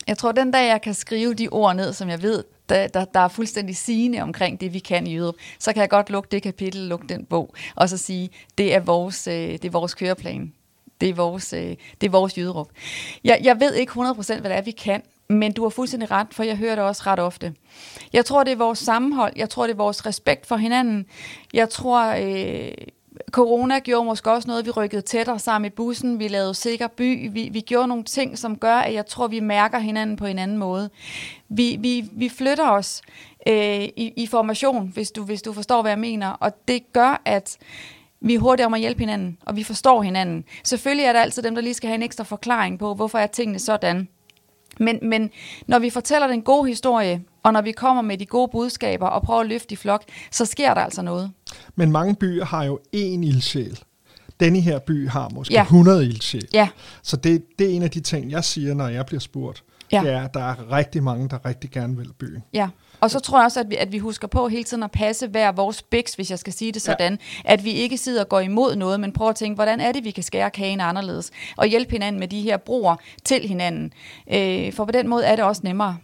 Jeg tror, den dag, jeg kan skrive de ord ned, som jeg ved, der er fuldstændig sigende omkring det, vi kan i Jyderup, så kan jeg godt lukke det kapitel, lukke den bog, og så sige, det er vores køreplan. Det er vores Jyderup. Jeg ved ikke 100% hvad det er, vi kan, men du har fuldstændig ret, for jeg hører det også ret ofte. Jeg tror, det er vores sammenhold. Jeg tror, det er vores respekt for hinanden. Jeg tror... Corona gjorde måske også noget, vi rykkede tættere sammen i bussen, vi lavede sikker by, vi gjorde nogle ting, som gør, at jeg tror, vi mærker hinanden på en anden måde. Vi flytter os i formation, hvis du forstår, hvad jeg mener, og det gør, at vi er hurtigere om at hjælpe hinanden, og vi forstår hinanden. Selvfølgelig er der altid dem, der lige skal have en ekstra forklaring på, hvorfor er tingene sådan. Men når vi fortæller den gode historie, og når vi kommer med de gode budskaber og prøver at løfte i flok, så sker der altså noget. Men mange byer har jo én ildsjæl. Denne her by har måske 100 ildsjæl. Ja. Så det er en af de ting, jeg siger, når jeg bliver spurgt. Ja. Det er, at der er rigtig mange, der rigtig gerne vil byen. Ja. Og så tror jeg også, at vi husker på hele tiden at passe hver vores biks, hvis jeg skal sige det sådan, at vi ikke sidder og går imod noget, men prøver at tænke, hvordan er det, vi kan skære kagen anderledes, og hjælpe hinanden med de her broer til hinanden. For på den måde er det også nemmere.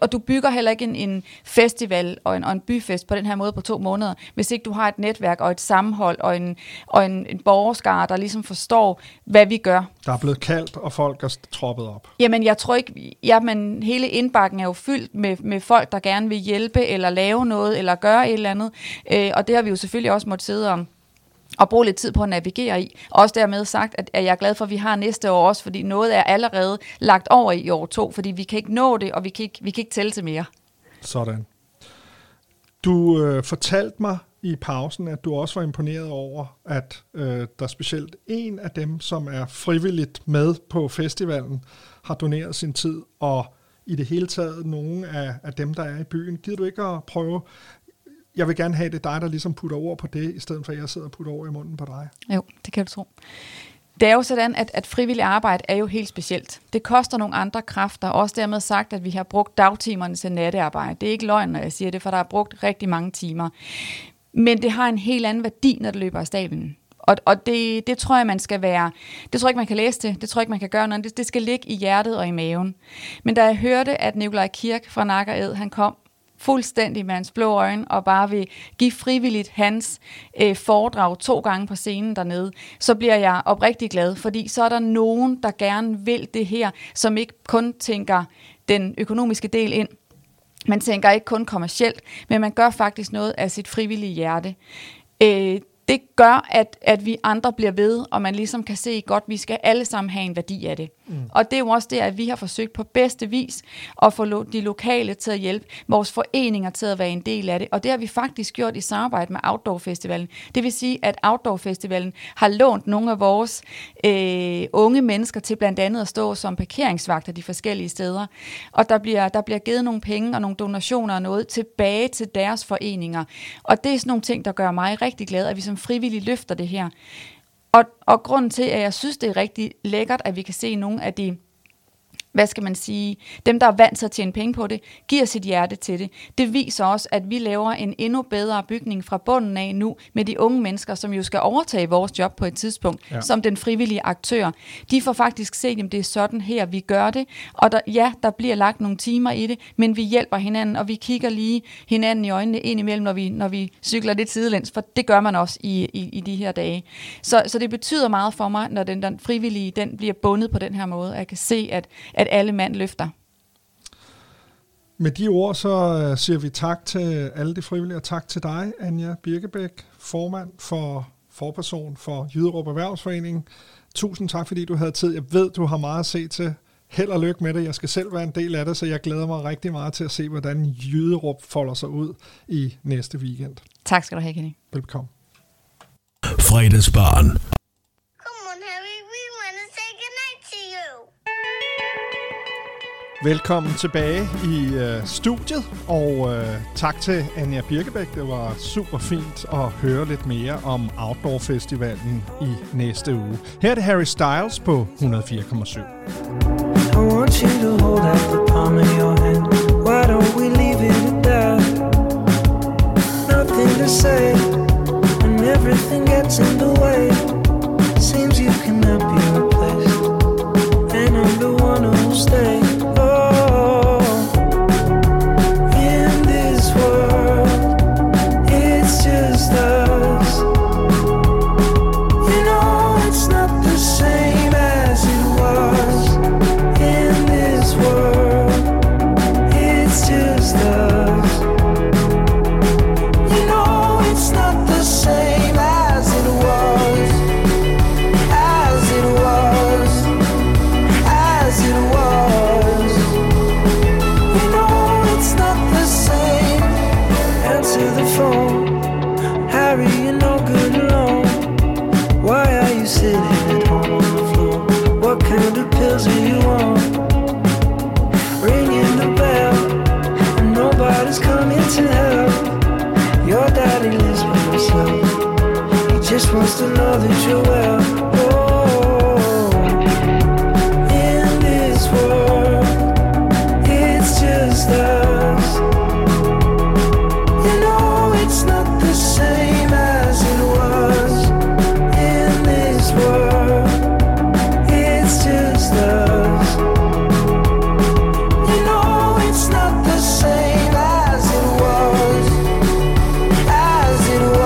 Og du bygger heller ikke en festival og en byfest på den her måde på 2 måneder, hvis ikke du har et netværk og et sammenhold og en borgerskare, der ligesom forstår, hvad vi gør. Der er blevet kaldt, og folk er troppet op. Jamen, jeg tror ikke... Jamen, hele indbakken er jo fyldt med folk, der gerne vil hjælpe, eller lave noget, eller gøre et eller andet. Og det har vi jo selvfølgelig også måttet sidde og bruge lidt tid på at navigere i. Også dermed sagt, at jeg er glad for, at vi har næste år også, fordi noget er allerede lagt over i år 2, fordi vi kan ikke nå det, og vi kan ikke tælle til mere. Sådan. Du fortalte mig i pausen, at du også var imponeret over, at der specielt en af dem, som er frivilligt med på festivalen, har doneret sin tid, og i det hele taget nogle af dem, der er i byen. Gider du ikke at prøve... Jeg vil gerne have, det dig, der ligesom putter ord på det, i stedet for, at jeg sidder og putter ord i munden på dig. Jo, det kan du tro. Det er jo sådan, at frivillig arbejde er jo helt specielt. Det koster nogle andre kræfter, også dermed sagt, at vi har brugt dagtimerne til nattearbejde. Det er ikke løgn, når jeg siger det, for der er brugt rigtig mange timer. Men det har en helt anden værdi, når det løber af stablen. Og det tror jeg, man skal være... Det tror jeg ikke, man kan læse det. Det tror jeg ikke, man kan gøre noget. Det skal ligge i hjertet og i maven. Men da jeg hørte, at Nikolaj Kirk fra Nakkered, han kom fuldstændig med hans blå øjne, og bare vil give frivilligt hans foredrag 2 gange på scenen dernede, så bliver jeg oprigtig glad, fordi så er der nogen, der gerne vil det her, som ikke kun tænker den økonomiske del ind. Man tænker ikke kun kommercielt, men man gør faktisk noget af sit frivillige hjerte. Det gør, at vi andre bliver ved, og man ligesom kan se godt, at vi skal alle sammen have en værdi af det. Mm. Og det er jo også det, at vi har forsøgt på bedste vis at få de lokale til at hjælpe, vores foreninger til at være en del af det. Og det har vi faktisk gjort i samarbejde med Outdoor Festivalen. Det vil sige, at Outdoor Festivalen har lånt nogle af vores unge mennesker til blandt andet at stå som parkeringsvagter de forskellige steder. Og der bliver givet nogle penge og nogle donationer og noget tilbage til deres foreninger. Og det er sådan nogle ting, der gør mig rigtig glad, at vi som frivillige løfter det her. Og grunden til, at jeg synes, det er rigtig lækkert, at vi kan se nogle af de, hvad skal man sige, dem, der er vant til at tjene penge på det, giver sit hjerte til det. Det viser også, at vi laver en endnu bedre bygning fra bunden af nu, med de unge mennesker, som jo skal overtage vores job på et tidspunkt, ja, som den frivillige aktør. De får faktisk set, at det er sådan her, vi gør det, og der bliver lagt nogle timer i det, men vi hjælper hinanden, og vi kigger lige hinanden i øjnene indimellem, når vi cykler lidt sidelæns, for det gør man også i de her dage. Så det betyder meget for mig, når den frivillige, den bliver bundet på den her måde, og jeg kan se, at alle mand løfter. Med de ord så siger vi tak til alle de frivillige, og tak til dig, Anja Birkebæk, forperson for Jyderup Erhvervsforening. Tusind tak, fordi du havde tid. Jeg ved, du har meget at se til. Held og lykke med det. Jeg skal selv være en del af det, så jeg glæder mig rigtig meget til at se, hvordan Jyderup folder sig ud i næste weekend. Tak skal du have, Kenny. Velbekomme. Fredagsbarn. Velkommen tilbage i studiet, og tak til Anja Birkebæk. Det var super fint at høre lidt mere om Outdoor Festivalen i næste uge. Her er det Harry Styles på 104,7. Just wants to know that you're well. Oh, in this world, it's just us. You know it's not the same as it was. In this world, it's just us. You know it's not the same as it was. As it was.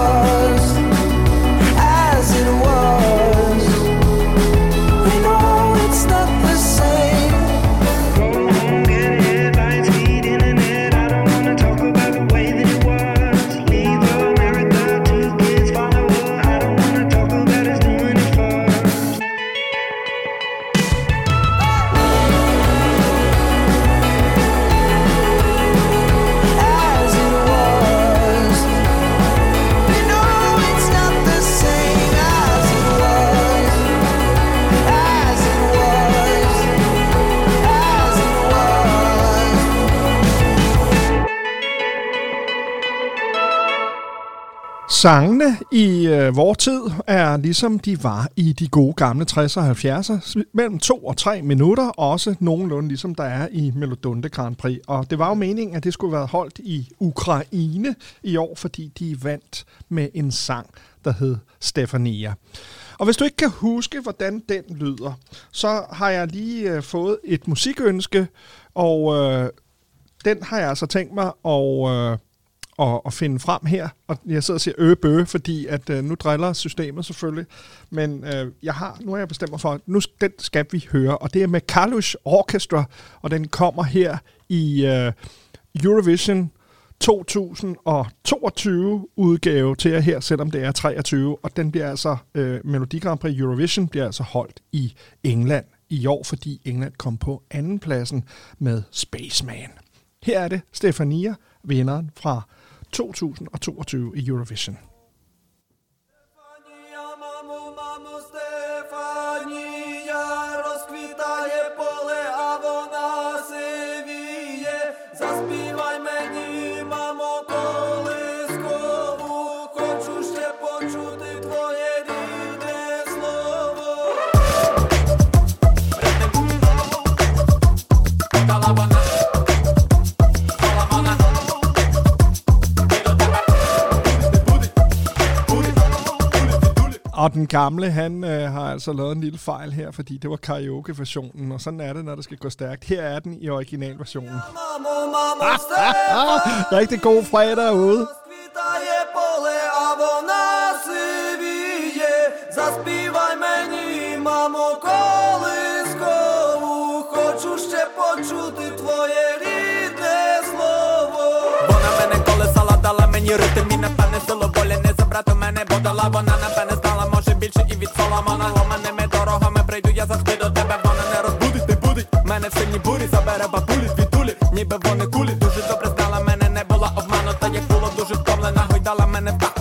Sangene i vor tid er ligesom de var i de gode gamle 60'er og 70'er, mellem 2 og 3 minutter, og også nogenlunde ligesom der er i Melodunde Grand Prix. Og det var jo meningen, at det skulle være holdt i Ukraine i år, fordi de vandt med en sang, der hed Stefania. Og hvis du ikke kan huske, hvordan den lyder, så har jeg lige fået et musikønske, og den har jeg altså tænkt mig at finde frem her. Og jeg sidder og siger bøge, fordi at nu driller systemet selvfølgelig. Men nu har jeg bestemt mig for, at nu den skal vi høre. Og det er med Carlos Orchestra, og den kommer her i Eurovision 2022 udgave til jer her, selvom det er 23. Og den bliver altså, Melodi Grand Prix Eurovision bliver altså holdt i England i år, fordi England kom på andenpladsen med Spaceman. Her er det Stefania, vinderen fra 2022 i Eurovision. Og den gamle, han har altså lavet en lille fejl her, fordi det var karaoke-versionen, og sådan er det, når det skal gå stærkt. Her er den i originalversionen. Rigtig god fredag ude. І від Соломона ломаними дорогами прийду я завжди до тебе, вона не розбудить, не будить мене в сильній бурі, забере бабулі звідулі, ніби вони кулі, дуже добре знала мене, не була обманута, як було дуже втомлена, гойдала мене в так.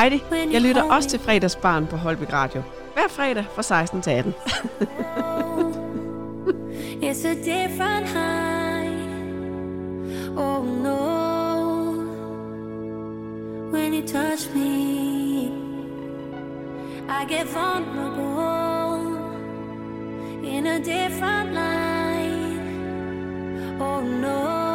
Heidi. Jeg lytter også til Fredagsbaren på Holbæk Radio. Hver fredag fra 16 til 18. It's a different high. Oh no. When you touch me, I get vulnerable in a different light. Oh no.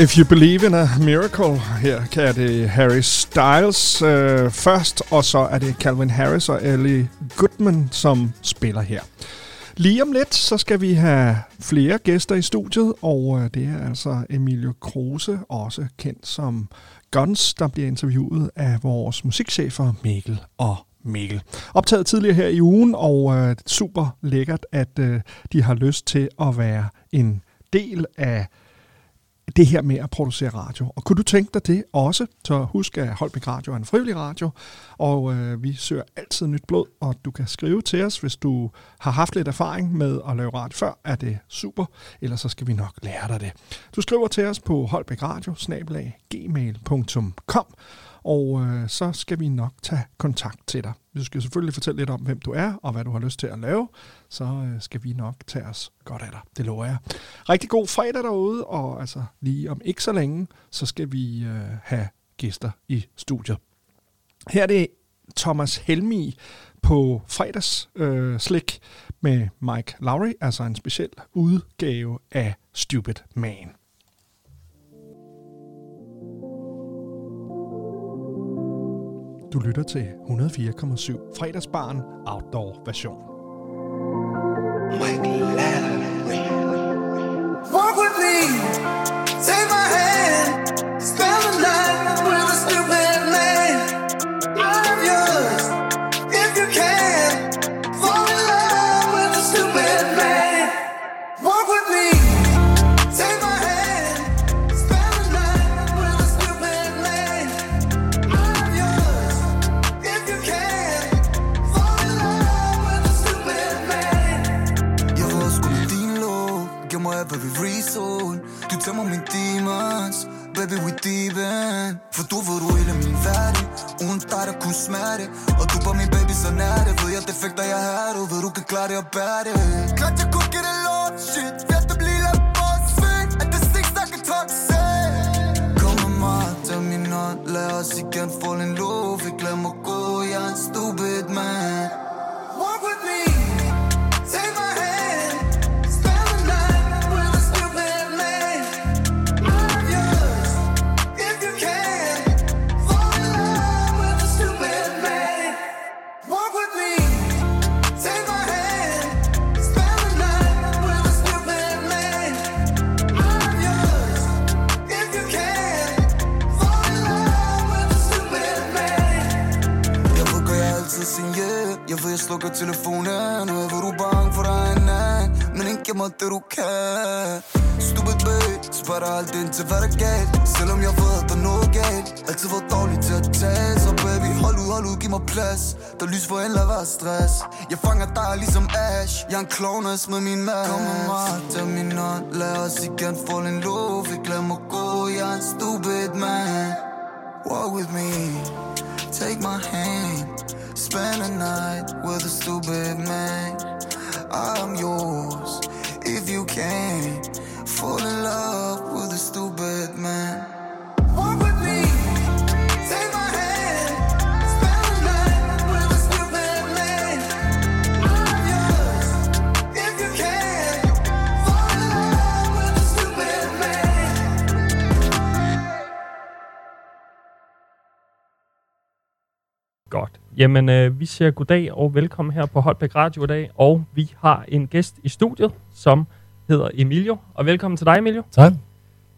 If You Believe in a Miracle. Her er det Harry Styles først, og så er det Calvin Harris og Ellie Goodman, som spiller her. Lige om lidt, så skal vi have flere gæster i studiet, og det er altså Emilio Kruuse, også kendt som Gunnz, der bliver interviewet af vores musikchefer Mikkel og Mikkel. Optaget tidligere her i ugen, og super lækkert, at de har lyst til at være en del af det her med at producere radio. Og kunne du tænke dig det også, så husk, at Holbæk Radio er en frivillig radio, og vi søger altid nyt blod, og du kan skrive til os, hvis du har haft lidt erfaring med at lave radio før, er det super, ellers så skal vi nok lære dig det. Du skriver til os på holbækradio@gmail.com, og så skal vi nok tage kontakt til dig. Du skal selvfølgelig fortælle lidt om, hvem du er, og hvad du har lyst til at lave. Så skal vi nok tage os godt af dig. Det lover jeg. Rigtig god fredag derude, og altså lige om ikke så længe, så skal vi have gæster i studiet. Her er det Thomas Helmi på fredagsslik med Mike Lowry, altså en speciel udgave af Stupid Man. Du lytter til 104,7 fredagsbaren outdoor version. Walk with me, take my hand, spend the night with a stupid man. Out of yours, if you can, fall in love with a stupid man. Walk with me, take my hand, spend the night with a stupid man. Out of yours, if you can, fall in love with a stupid man. Jeg var sgu med din lov, gemmer af hvad vi risol. Du tager mig mine demons, baby we deep end. For du var du hele min verden, uden dig der kunne smerte. Og du var min baby så nær det, ved jeg defekter jeg har det. Ved du kan klare det og bære det. Klart jeg kunne give det lort shit, ved at det bliver lidt bossfæt. At det stik snakker toxic. Kom med mig, tag min hånd, lad os igen fall in love. Vi glemmer at gå, jeg er en stupid man. Walk with me, take my hand, spend the night with a stupid man. Out of yours, if you can, fall in love with a stupid man. Walk with me, take my hand, spend the night with a stupid man. Out of yours, if you can, fall in love with a stupid man. Jeg ved, gør jeg altid sin hjælp. Jeg ved, jeg slukker telefonen. Og jeg ved, du er bange for dig en nat. Men ikke mig det, du kan. Stupid bitch, spørger alt ind til, hvad der er galt. Selvom jeg ved, at der er noget galt. Altid var dårlig til at tage. Så baby, hold ud, giv mig plads. Der er lys for en, lad være stress. Jeg fanger dig ligesom Ash. Jeg er en klovn, og jeg smed min mask. Kom med mig, tag min hånd. Lad os igen fall in love. Vi glemmer at gå, jeg er en stupid man. Walk with me, take my hand. Spend a night with a stupid man. I'm yours, if you can. Fall in love with a stupid man. Walk with me, take my hand, spend the night with a stupid man. Out of yours, if you can, fall in love with a stupid man. Godt. Jamen, vi siger goddag og velkommen her på Holbæk Radio i dag, og vi har en gæst i studiet, som hedder Emilio, og velkommen til dig, Emilio. Tak.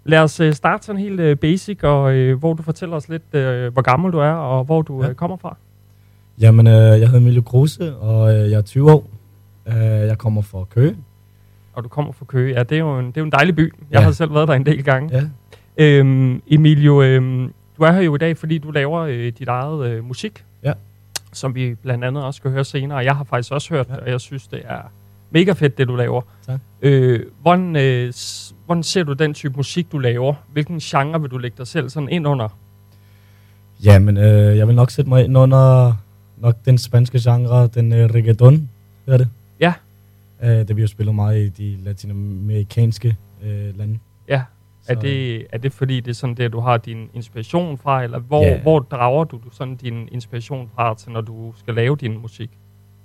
Lad os starte sådan helt basic, og hvor du fortæller os lidt, hvor gammel du er, og hvor du kommer fra. Jamen, jeg hedder Emilio Kruuse, og jeg er 20 år. Jeg kommer fra Køge. Og du kommer fra Køge. Ja, det er jo en dejlig by. Jeg har selv været der en del gange. Ja. Emilio, du er her jo i dag, fordi du laver dit eget musik. Ja. Som vi blandt andet også skal høre senere. Jeg har faktisk også hørt det, og jeg synes, det er mega fedt, det du laver. Tak. Hvordan ser du den type musik, du laver? Hvilken genre vil du lægge dig selv sådan ind under? Jamen, jeg vil nok sætte mig ind under nok den spanske genre, den reggaeton, hedder det? Ja. Det bliver jo spillet meget i de latinamerikanske lande. Ja. Er det fordi, det er sådan der, du har din inspiration fra, eller hvor drager du sådan din inspiration fra til, når du skal lave din musik?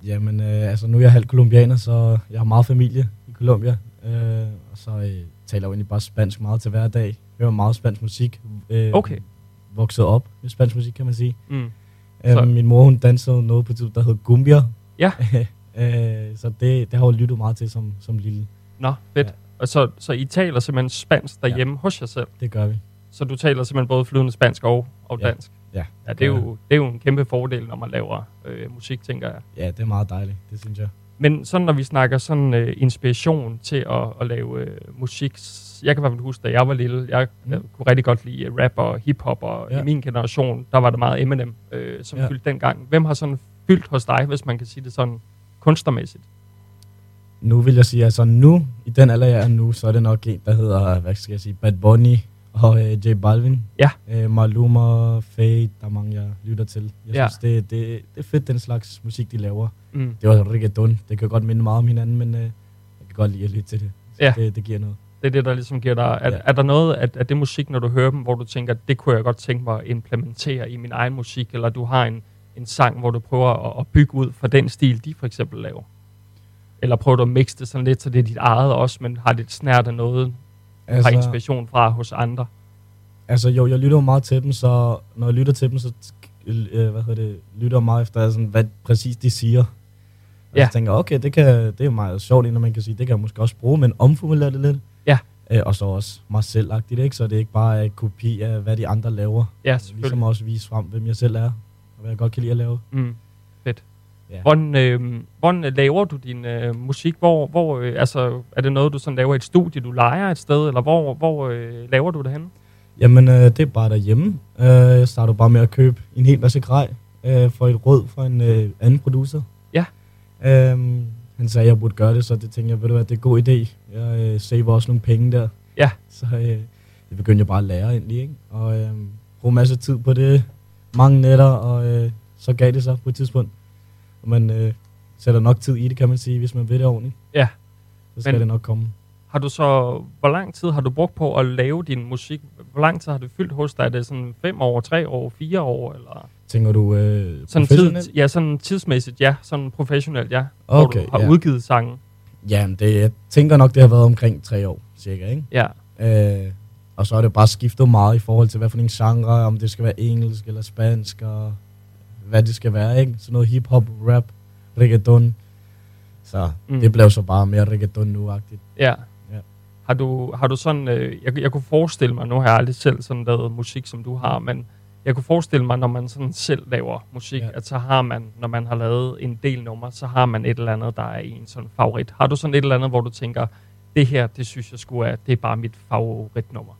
Jamen, altså nu er jeg halv colombianer, så jeg har meget familie i Colombia, og så taler jeg jo egentlig bare spansk meget til hverdag, hører meget spansk musik. Okay. Vokset op med spansk musik, kan man sige. Mm. Min mor, hun dansede noget på tid, der hed Gumbia. Ja. Så det har jeg lyttet meget til som lille. Nå, fedt. Ja. Og så I taler simpelthen spansk derhjemme hos jer selv? Det gør vi. Så du taler simpelthen både flydende spansk og dansk? Ja. Ja, det er jo en kæmpe fordel, når man laver musik, tænker jeg. Ja, det er meget dejligt, det synes jeg. Men sådan, når vi snakker sådan inspiration til at lave musik, jeg kan i hvert fald huske, da jeg var lille, jeg kunne rigtig godt lide rap og hiphop, og i min generation, der var der meget Eminem, som fyldte dengang. Hvem har sådan fyldt hos dig, hvis man kan sige det sådan kunstnermæssigt? Nu vil jeg sige, altså nu, i den alder jeg er nu, så er det nok en, der hedder, hvad skal jeg sige, Bad Bunny og J Balvin. Ja. Maluma, Feid, der er mange, jeg lytter til. Jeg synes, det er fedt, den slags musik, de laver. Mm. Det var reggaeton. Det kan godt minde meget om hinanden, men jeg kan godt lide at lytte til det. Det giver noget. Det er det, der ligesom giver dig. Er der noget af det musik, når du hører dem, hvor du tænker, det kunne jeg godt tænke mig at implementere i min egen musik, eller du har en sang, hvor du prøver at bygge ud fra den stil, de for eksempel laver? Eller prøver du at mixe det sådan lidt, så det er dit eget også, men har det snært af noget, altså, har inspiration fra hos andre? Altså jo, jeg lytter meget til dem, så når jeg lytter til dem, så lytter jeg meget efter, sådan, hvad præcis de siger. Og så tænker jeg, okay, det er meget sjovt, når man kan sige, det kan jeg måske også bruge, men omformulere det lidt. Ja. Og så også mig selvagtigt, ikke? Så det er ikke bare en kopi af, hvad de andre laver. Ja, selvfølgelig. Ligesom også vise frem, hvem jeg selv er, og hvad jeg godt kan lide at lave. Mm. Fedt. Ja. Hvordan laver du din musik? Hvor altså, er det noget, du sådan laver i et studie, du leger et sted, eller hvor laver du det henne? Jamen, det er bare derhjemme. Jeg starter bare med at købe en hel masse grej for et råd fra en anden producer. Ja. Han sagde, at jeg burde gøre det, så det tænkte jeg, ved du hvad, det er en god idé. Jeg saver også nogle penge der. Ja. Så det begyndte jeg bare at lære egentlig, ikke? Og bruge masser af tid på det, mange nætter, og så gav det sig på et tidspunkt. Og man sætter nok tid i det, kan man sige, hvis man ved det ordentligt. Ja. Så skal det nok komme. Har du så, hvor lang tid har du brugt på at lave din musik? Hvor lang tid har det fyldt hos dig? Er det sådan 5 år, 3 år, 4 år? Eller? Tænker du professionelt? Ja, sådan tidsmæssigt, ja. Sådan professionelt, ja. Okay, hvor du har udgivet sangen. Jamen, jeg tænker nok, det har været omkring 3 år, cirka, ikke? Ja. Og så er det bare skiftet meget i forhold til, hvad for en genre, om det skal være engelsk eller spansk, og hvad det skal være, ikke? Sådan noget hip-hop, rap, reggaeton. Så det blev så bare mere reggaeton nu-agtigt. Ja. Har du sådan, jeg kunne forestille mig, nu har jeg aldrig selv sådan lavet musik, som du har, men jeg kunne forestille mig, når man sådan selv laver musik, at så har man, når man har lavet en del nummer, så har man et eller andet, der er en sådan favorit. Har du sådan et eller andet, hvor du tænker, det her, det synes jeg sgu er, det er bare mit favoritnummer?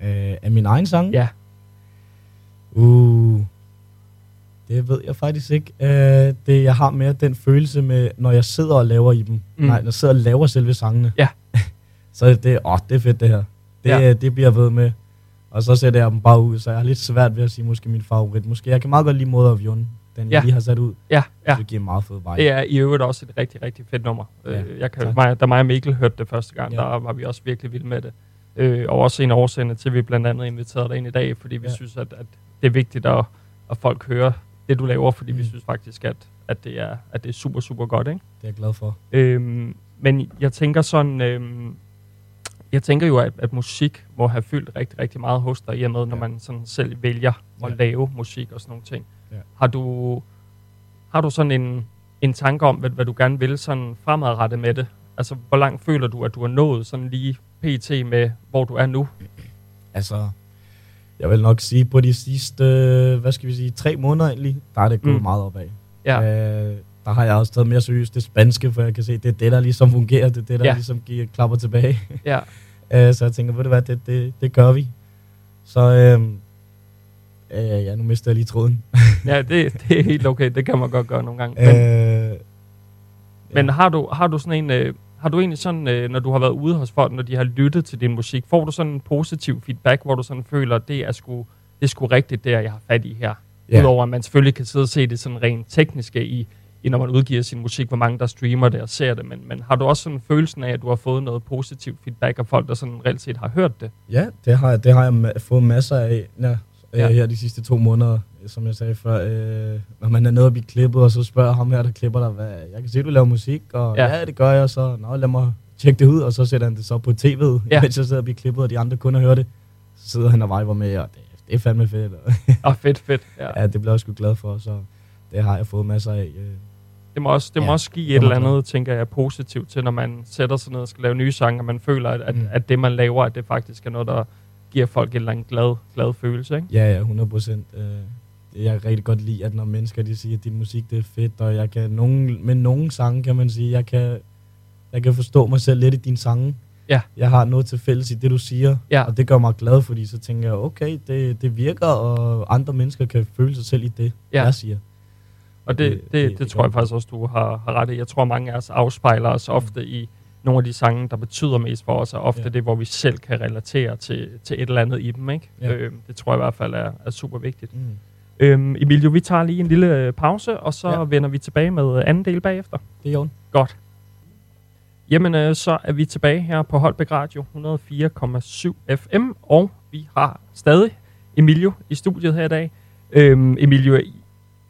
Af min egen sang? Ja. Det ved jeg faktisk ikke. Det jeg har mere den følelse med, når jeg sidder og laver i dem. Nej, når jeg sidder og laver selve sangene. Ja. Så det er fedt det her. Det bliver jeg ved med. Og så sætter jeg dem bare ud, så jeg har lidt svært ved at sige, måske min favorit. Måske jeg kan meget godt lide Mother of Jun, den jeg lige har sat ud. Ja, ja. Det giver meget fed vibe. Det er i øvrigt også et rigtig, rigtig fedt nummer. Ja, da mig og Mikkel hørte det første gang, der var vi også virkelig vilde med det. Og også en årsende til, vi blandt andet inviterede dig ind i dag, fordi vi synes, at det er vigtigt, at folk hører det, du laver, fordi vi synes faktisk, at det er super, super godt, ikke? Det er jeg glad for. Men jeg tænker sådan, jeg tænker jo, at musik må have fyldt rigtig, rigtig meget hos dig, i og med, når man sådan selv vælger at lave musik og sådan nogle ting. Ja. Har du sådan en tanke om, hvad du gerne vil sådan fremadrettet med det? Altså, hvor langt føler du, at du har nået sådan lige pt. Med, hvor du er nu? Altså, jeg vil nok sige, på de sidste, 3 måneder egentlig, der er det gået meget opad. Ja. Der har jeg også taget mere seriøst det spanske, for jeg kan se, det er det, der ligesom fungerer, det er det, der ligesom giver klapper tilbage. Ja. Så jeg tænker, ved du hvad, det gør vi. Så nu mister jeg lige tråden. Ja, det er helt okay, det kan man godt gøre nogle gange. Men har du sådan en... Har du egentlig sådan, når du har været ude hos folk, når de har lyttet til din musik, får du sådan en positiv feedback, hvor du sådan føler, at det er sgu rigtigt, det jeg har fat i her? Yeah. Udover at man selvfølgelig kan sidde og se det sådan rent tekniske i, når man udgiver sin musik, hvor mange der streamer det og ser det, men har du også sådan en følelsen af, at du har fået noget positiv feedback af folk, der sådan reelt set har hørt det? Ja, det har jeg fået masser af her de sidste 2 måneder, som jeg sagde før. Når man er nede og bliver klippet, og så spørger ham her, der klipper dig, hvad, jeg kan se, du laver musik, og det gør jeg, så lad mig tjekke det ud, og så sætter han det så på tv'et, ja. Mens jeg sidder og bliver klippet, og de andre kunder hører det. Så sidder han og viber med, og det er fandme fedt. Fedt. Ja. Ja, det bliver jeg sgu glad for, så det har jeg fået masser af. Det må også, også give et eller andet, tænker jeg, positivt til, når man sætter sig ned og skal lave nye sange, og man føler, at det, man laver, at det faktisk er noget, der giver folk en eller anden glad følelse, ikke? Ja, 100%. Jeg rigtig godt lide, at når mennesker, de siger, at din musik, det er fedt, og jeg kan med nogle sange, kan man sige, jeg kan forstå mig selv lidt i dine sange. Ja. Jeg har noget til fælles i det, du siger, og det gør mig glad, fordi så tænker jeg, okay, det virker, og andre mennesker kan føle sig selv i det, jeg siger. Og det tror jeg faktisk også, du har ret i. Jeg tror, mange af os afspejler os ofte i nogle af de sange, der betyder mest for os, og ofte det, hvor vi selv kan relatere til et eller andet i dem, ikke? Ja. Det tror jeg i hvert fald er super vigtigt. Mm. Emilio, vi tager lige en lille pause, og så vender vi tilbage med anden del bagefter. Det er jo godt. Jamen, så er vi tilbage her på Holbæk Radio 104,7 FM, og vi har stadig Emilio i studiet her i dag. Emilio,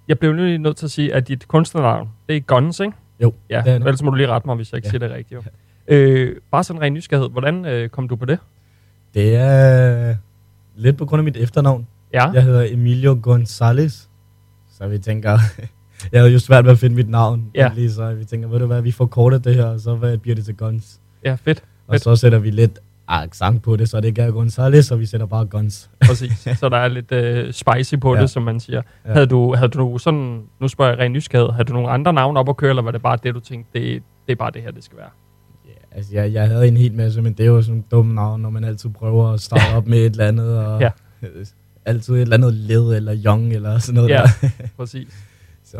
jeg blev nødt til at sige, at dit kunstnernavn, det er Gunnz, ikke? Jo. Ja, det er det. Ellers må du lige rette mig, hvis jeg ikke siger det rigtigt. Ja. Bare sådan en ren nysgerrighed. Hvordan kom du på det? Det er lidt på grund af mit efternavn. Ja. Jeg hedder Emilio Gonzalez, så vi tænker, jeg havde jo svært ved at finde mit navn, lige, så vi tænker, ved du hvad, vi forkorter det her, og så bliver det til Gunnz. Ja, fedt. Og så sætter vi lidt accent på det, så det ikke er Gonzalez, og vi sætter bare Gunnz. Præcis, så der er lidt spicy på det, som man siger. Ja. Havde du sådan, nu spørger jeg rent nysgerrighed, havde du nogle andre navne op at køre, eller var det bare det, du tænkte, det er bare det her, det skal være? Altså, jeg havde en hel masse, men det er jo sådan en dum navn, når man altid prøver at starte op med et eller andet, og... Ja. Altid et eller andet led, eller young, eller sådan noget der. Præcis. Så,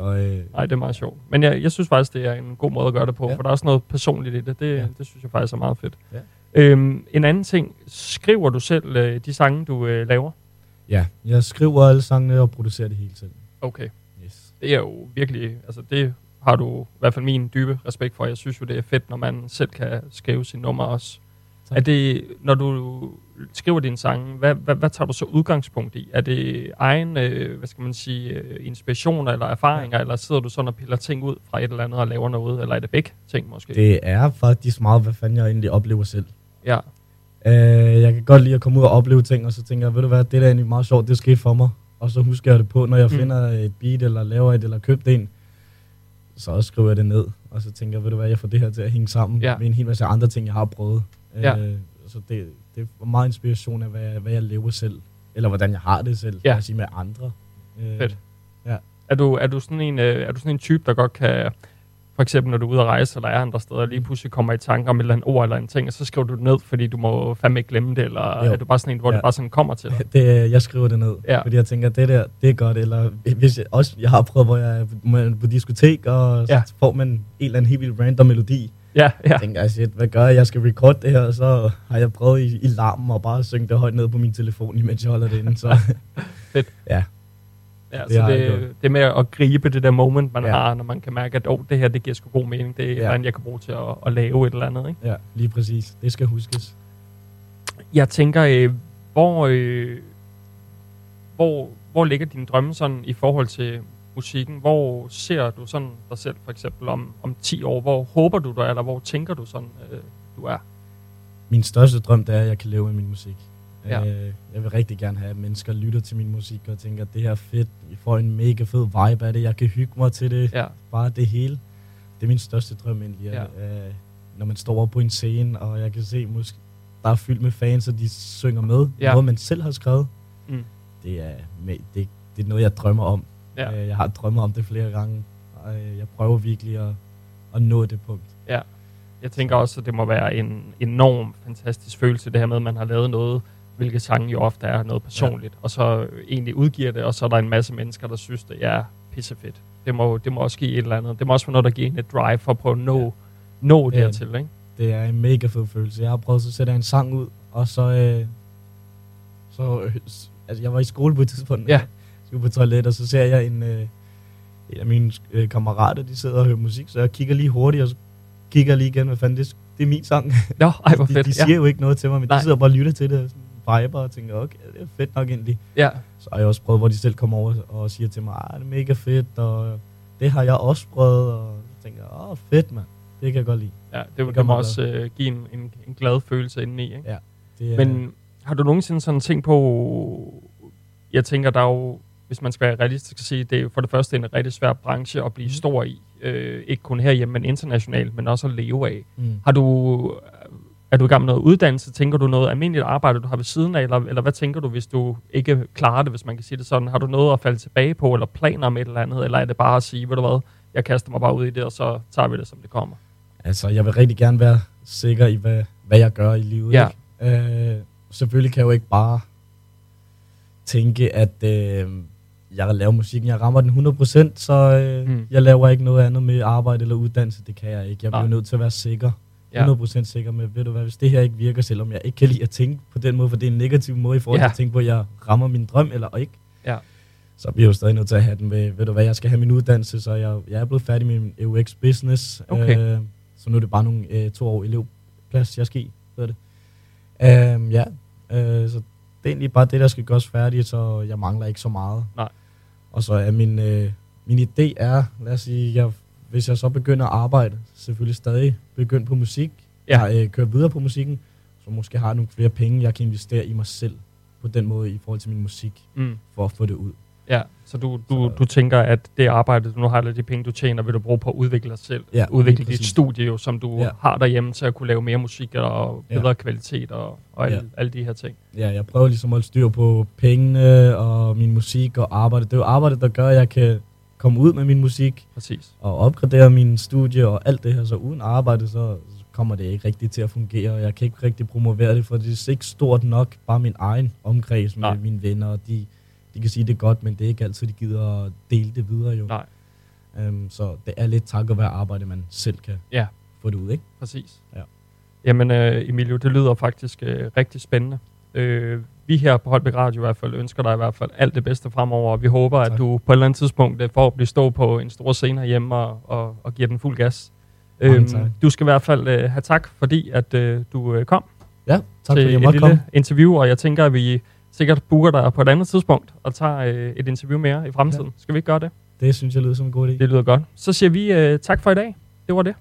nej, det er meget sjovt. Men jeg synes faktisk, det er en god måde at gøre det på, for der er også noget personligt i det. Det synes jeg faktisk er meget fedt. Ja. En anden ting. Skriver du selv de sange, du laver? Ja, jeg skriver alle sangene og producerer det hele selv. Okay. Yes. Det er jo virkelig, altså det har du i hvert fald min dybe respekt for. Jeg synes jo, det er fedt, når man selv kan skrive sine numre også. Er det, når du skriver dine sange, hvad tager du så udgangspunkt i? Er det egen, hvad skal man sige, inspirationer eller erfaringer, eller sidder du sådan og piller ting ud fra et eller andet og laver noget, eller er det begge ting måske? Det er faktisk meget, hvad fanden jeg egentlig oplever selv. Ja. Jeg kan godt lide at komme ud og opleve ting, og så tænker jeg, ved du hvad, det der er egentlig meget sjovt, det skete for mig. Og så husker jeg det på, når jeg finder et beat, eller laver et, eller køber en. Så også skriver jeg det ned, og så tænker jeg, ved du hvad, jeg får det her til at hænge sammen med en hel masse andre ting, jeg har prøvet. Ja. Så det er meget inspiration af, hvad jeg lever selv, eller hvordan jeg har det selv, kan jeg sige, med andre. Fedt. Ja. Er du sådan en type, der godt kan, for eksempel når du er ude at rejse, eller er andre steder, lige pludselig kommer i tanker om et eller andet ord eller en ting, og så skriver du det ned, fordi du må fandme ikke glemme det, eller er du bare sådan en, hvor det bare sådan kommer til dig? Jeg skriver det ned, fordi jeg tænker, det der, det er godt, eller hvis jeg har prøvet, hvor jeg er på diskotek, og så får man en eller anden helt vildt random melodi. Jeg tænker, shit, hvad gør jeg? Jeg skal recorde det her, og så har jeg prøvet i larmen og bare synge det højt ned på min telefon, imens jeg holder det inde. Så. Fedt. Ja, det så det er med at gribe det der moment, man har, når man kan mærke, at det her, det giver sgu god mening. Det er noget, jeg kan bruge til at lave et eller andet, ikke? Ja, lige præcis. Det skal huskes. Jeg tænker, hvor ligger dine drømme sådan i forhold til... musikken. Hvor ser du sådan dig selv, for eksempel om 10 år? Hvor håber du dig, eller hvor tænker du sådan, du er? Min største drøm, det er, at jeg kan leve med min musik. Ja. Jeg vil rigtig gerne have, at mennesker lytter til min musik og tænker, at det her er fedt. Jeg får en mega fed vibe af det. Jeg kan hygge mig til det. Ja. Bare det hele. Det er min største drøm egentlig. Når man står på en scene, og jeg kan se, måske der er fyldt med fans, og de synger med. Noget, man selv har skrevet. Mm. Det er noget, jeg drømmer om. Ja. Jeg har drømmet om det flere gange, og jeg prøver virkelig at nå det punkt. Ja, jeg tænker også, at det må være en enorm fantastisk følelse, det her med, at man har lavet noget, hvilket sange jo ofte er noget personligt, og så egentlig udgiver det, og så er der en masse mennesker, der synes, det er pissefedt. Det må også give et eller andet. Det må også være noget, der giver en et drive for at prøve at nå dertil, ikke? Det er en mega fed følelse. Jeg har prøvet at sætte en sang ud, og så jeg var i skole på et tidspunkt, på toilet, og så ser jeg en af mine kammerater, de sidder og hører musik, så jeg kigger lige hurtigt, og så kigger lige igen, hvad fanden, det er min sang. Ja, ej, hvor fedt. De siger jo ikke noget til mig, men de sidder bare og lytter til det, og sådan, viber og tænker, okay, det er fedt nok egentlig. Ja. Så har jeg også prøvet, hvor de selv kommer over og siger til mig, det er mega fedt, og det har jeg også prøvet, og jeg tænker, fedt, mand. Det kan jeg godt lide. Ja, det vil dem også give en glad følelse indeni, ikke? Ja, det er... Men har du nogensinde sådan ting på... Jeg tænker, der er jo... Hvis man skal være realistisk at sige, det er for det første en rigtig svær branche at blive stor i. Ikke kun herhjemme, men internationalt, men også at leve af. Mm. Er du i gang med noget uddannelse? Tænker du noget almindeligt arbejde, du har ved siden af? Eller hvad tænker du, hvis du ikke klarer det, hvis man kan sige det sådan? Har du noget at falde tilbage på, eller planer om et eller andet? Eller er det bare at sige, ved du hvad, jeg kaster mig bare ud i det, og så tager vi det, som det kommer? Altså, jeg vil rigtig gerne være sikker i, hvad jeg gør i livet. Ja. Ikke? Selvfølgelig kan jeg jo ikke bare tænke, at... jeg laver musikken, jeg rammer den 100%, så jeg laver ikke noget andet med arbejde eller uddannelse, det kan jeg ikke. Jeg bliver nødt til at være sikker, 100% sikker med, ved du hvad, hvis det her ikke virker, selvom jeg ikke kan lide at tænke på den måde, for det er en negativ måde i forhold til at tænke på, at jeg rammer min drøm eller ikke, så bliver jeg jo stadig nødt til at have den med, ved du hvad, jeg skal have min uddannelse, så jeg er blevet færdig med min EUX business, så nu er det bare nogle 2 år elevplads, jeg skal i, ved det. Så det er egentlig bare det, der skal gøres færdigt, så jeg mangler ikke så meget. Nej. Og så er min idé er, lad os sige, hvis jeg så begynder at arbejde, selvfølgelig stadig begyndt på musik, kører videre på musikken, så måske har jeg nogle flere penge, jeg kan investere i mig selv, på den måde i forhold til min musik, for at få det ud. Ja, så du tænker, at det arbejde, du nu har, eller de penge, du tjener, vil du bruge på at udvikle dig selv, udvikle dit studie, jo, som du har derhjemme til at kunne lave mere musik og bedre kvalitet og alle de her ting. Ja, jeg prøver ligesom at holde styr på pengene og min musik og arbejde. Det er jo arbejdet, der gør, at jeg kan komme ud med min musik. Præcis. Og opgradere min studie og alt det her. Så uden arbejde, så kommer det ikke rigtigt til at fungere, og jeg kan ikke rigtig promovere det, for det er ikke stort nok, bare min egen omkreds med mine venner, og de kan sige, det er godt, men det er ikke altid, de gider at dele det videre, jo. Nej. Så det er lidt tak at være arbejde, man selv kan få det ud, ikke? Præcis. Ja. Jamen, Emilio, det lyder faktisk rigtig spændende. Vi her på Holbæk Radio i hvert fald ønsker dig i hvert fald alt det bedste fremover, og vi håber, at du på et eller andet tidspunkt får at blive stå på en stor scene herhjemme og giver den fuld gas. Du skal i hvert fald have tak, fordi at du kom. Ja, tak fordi jeg måtte komme. Til et lille interview, og jeg tænker, at vi... sikkert booker dig på et andet tidspunkt og tager et interview mere i fremtiden. Ja. Skal vi ikke gøre det? Det synes jeg lyder som en god idé. Det lyder godt. Så siger vi tak for i dag. Det var det.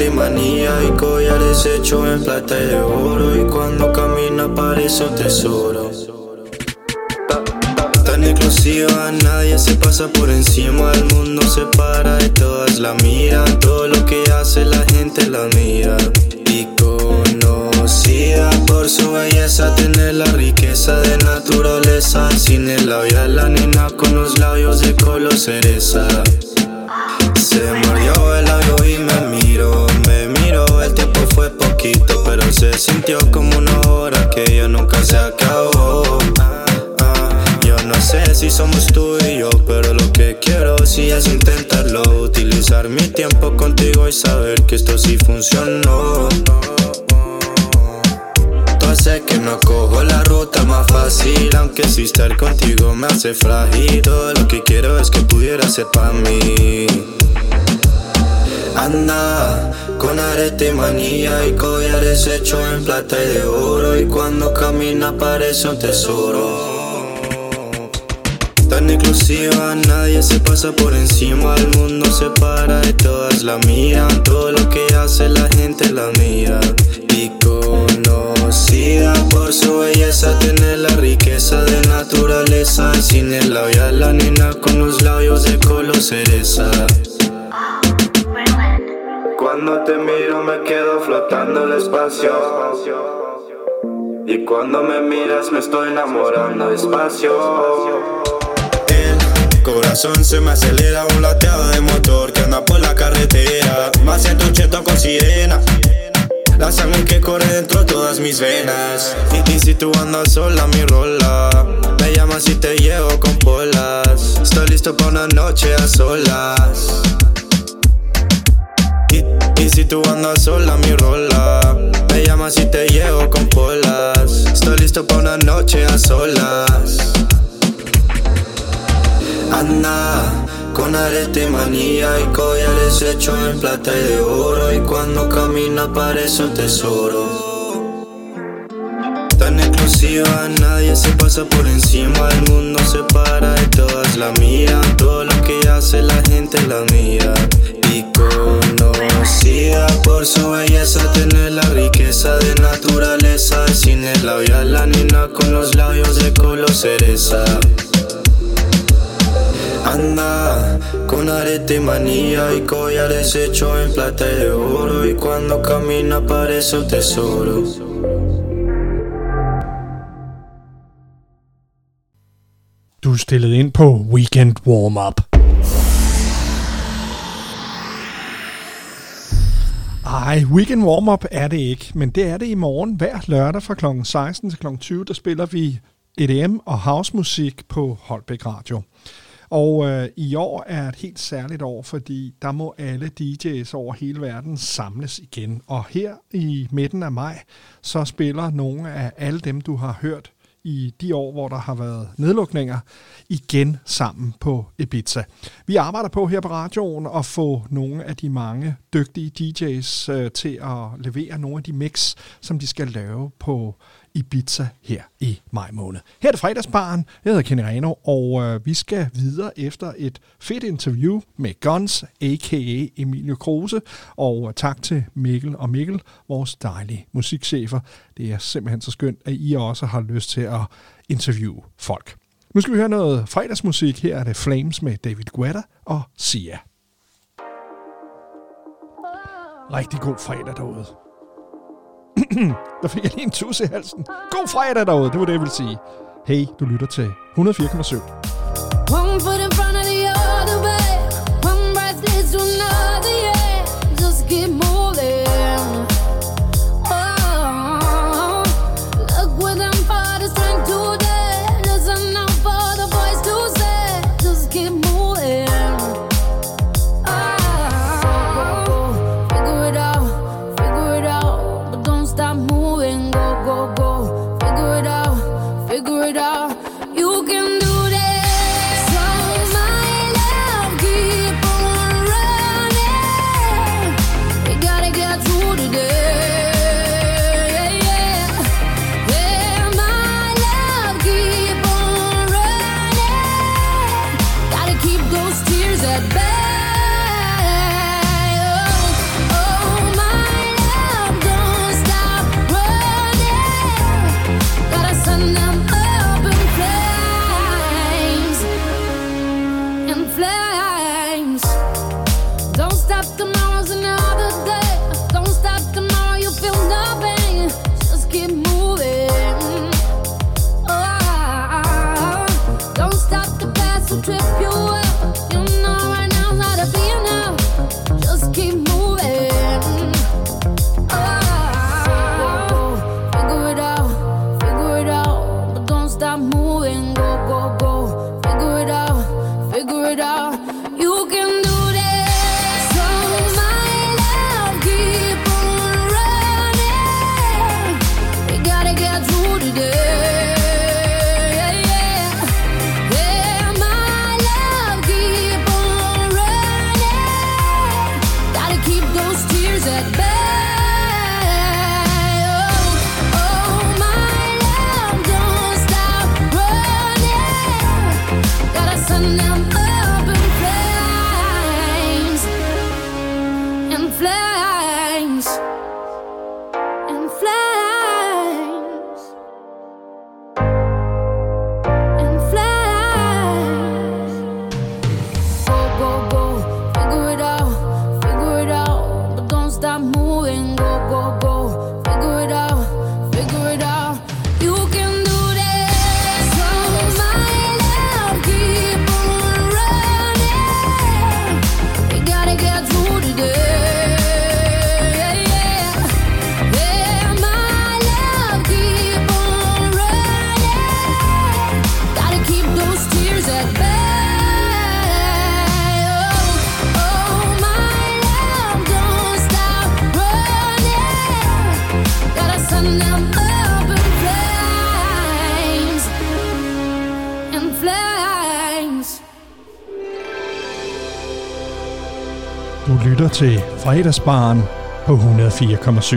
De manía y collares hechos en plata y de oro, y cuando camina parece un tesoro. Tan exclusiva, nadie se pasa por encima, el mundo se para y todas la miran, todo lo que hace la gente la mira. Y conocida por su belleza, tener la riqueza de naturaleza, sin el labial la nena con los labios de color cereza. Se mordió el labio y me miró, el tiempo fue poquito, pero se sintió como una hora que yo nunca se acabó. Yo no sé si somos tú y yo, pero lo que quiero sí es intentarlo, utilizar mi tiempo contigo y saber que esto sí funcionó. Sé que no cojo la ruta más fácil, aunque si estar contigo me hace frágil, todo lo que quiero es que pudieras ser pa' mí. Anda, con arete y manía y collares hechos en plata y de oro, y cuando camina parece un tesoro. Tan exclusiva, nadie se pasa por encima, el mundo se para y todas la miran, todo lo que hace la gente la mira. Y conocida por su belleza, tener la riqueza de naturaleza, sin el labial la nena con los labios de color cereza. Cuando te miro me quedo flotando el espacio, y cuando me miras me estoy enamorando despacio. Corazón se me acelera, un lateado de motor que anda por la carretera. Más de 180 con sirena, la sangre que corre dentro de todas mis venas. Y si tú andas sola, mi rola, me llamas y te llevo con polas. Estoy listo para una noche a solas. Y si tú andas sola, mi rola, me llamas y te llevo con polas. Estoy listo pa' una noche a solas. Anda con arete y manía y collares hechos en plata y de oro. Y cuando camina parece un tesoro. Tan exclusiva, nadie se pasa por encima. El mundo se para y todas la mía. Todo lo que hace la gente la mía. Y conocida por su belleza, tener la riqueza de naturaleza. Sin el labial, la nena con los labios de color cereza. Anda con arete y manía y collares hechos en plata y de oro. Y cuando camina parece un tesoro. Du er stillet ind på Weekend Warm-Up. Ej, Weekend Warm-Up er det ikke, men det er det i morgen. Hver lørdag fra kl. 16 til kl. 20, der spiller vi EDM og housemusik på Holbæk Radio. Og i år er et helt særligt år, fordi der må alle DJ's over hele verden samles igen. Og her i midten af maj, så spiller nogle af alle dem, du har hørt i de år, hvor der har været nedlukninger, igen sammen på Ibiza. Vi arbejder på her på radioen at få nogle af de mange dygtige DJ's til at levere nogle af de mix, som de skal lave på Ibiza her i maj måned. Her er det fredagsbaren. Jeg hedder Kenny Reno, og vi skal videre efter et fedt interview med Gunnz, a.k.a. Emilio Kruuse. Og tak til Mikkel og Mikkel, vores dejlige musikchefer. Det er simpelthen så skønt, at I også har lyst til at interviewe folk. Nu skal vi høre noget fredagsmusik. Her er det Flames med David Guetta og Sia. Rigtig god fredag derude. Der fik jeg lige en tusse i halsen. God fredag derude, det var det, jeg ville sige. Hey, du lytter til 104,7. lytter til Fredagsbaren på 104,7.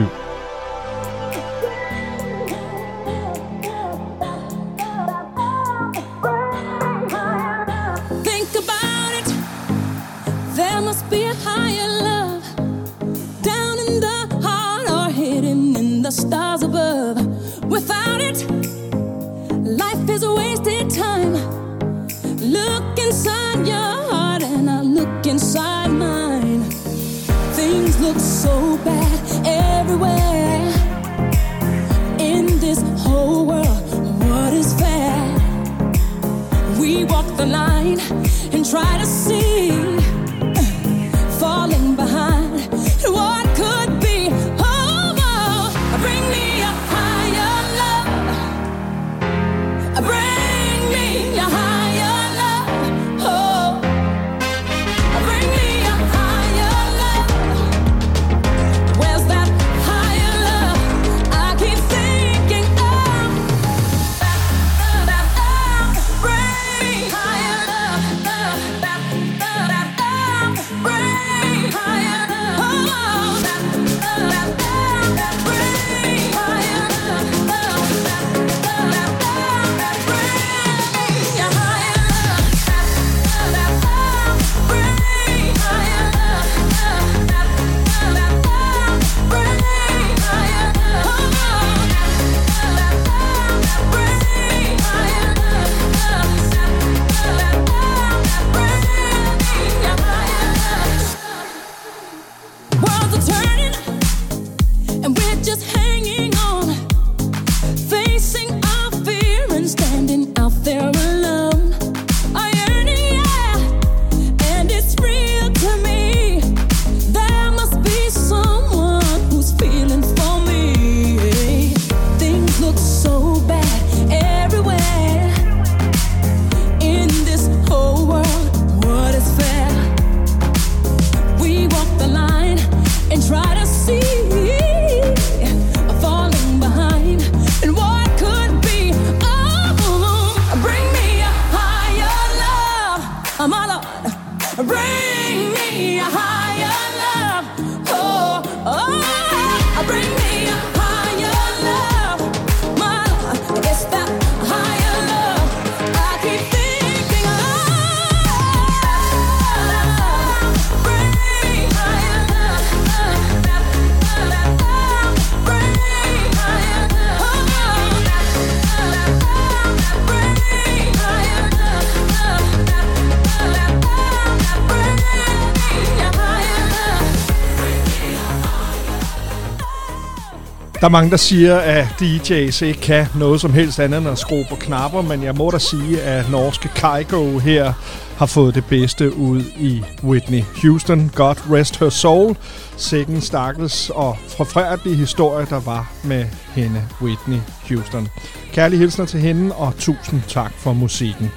Der er mange, der siger, at DJ's ikke kan noget som helst andet end at skrue på knapper, men jeg må da sige, at norske Kygo her har fået det bedste ud i Whitney Houston. God rest her soul. Sikken stakkels og forfærdelige historie, der var med hende, Whitney Houston. Kærlige hilsner til hende, og tusind tak for musikken.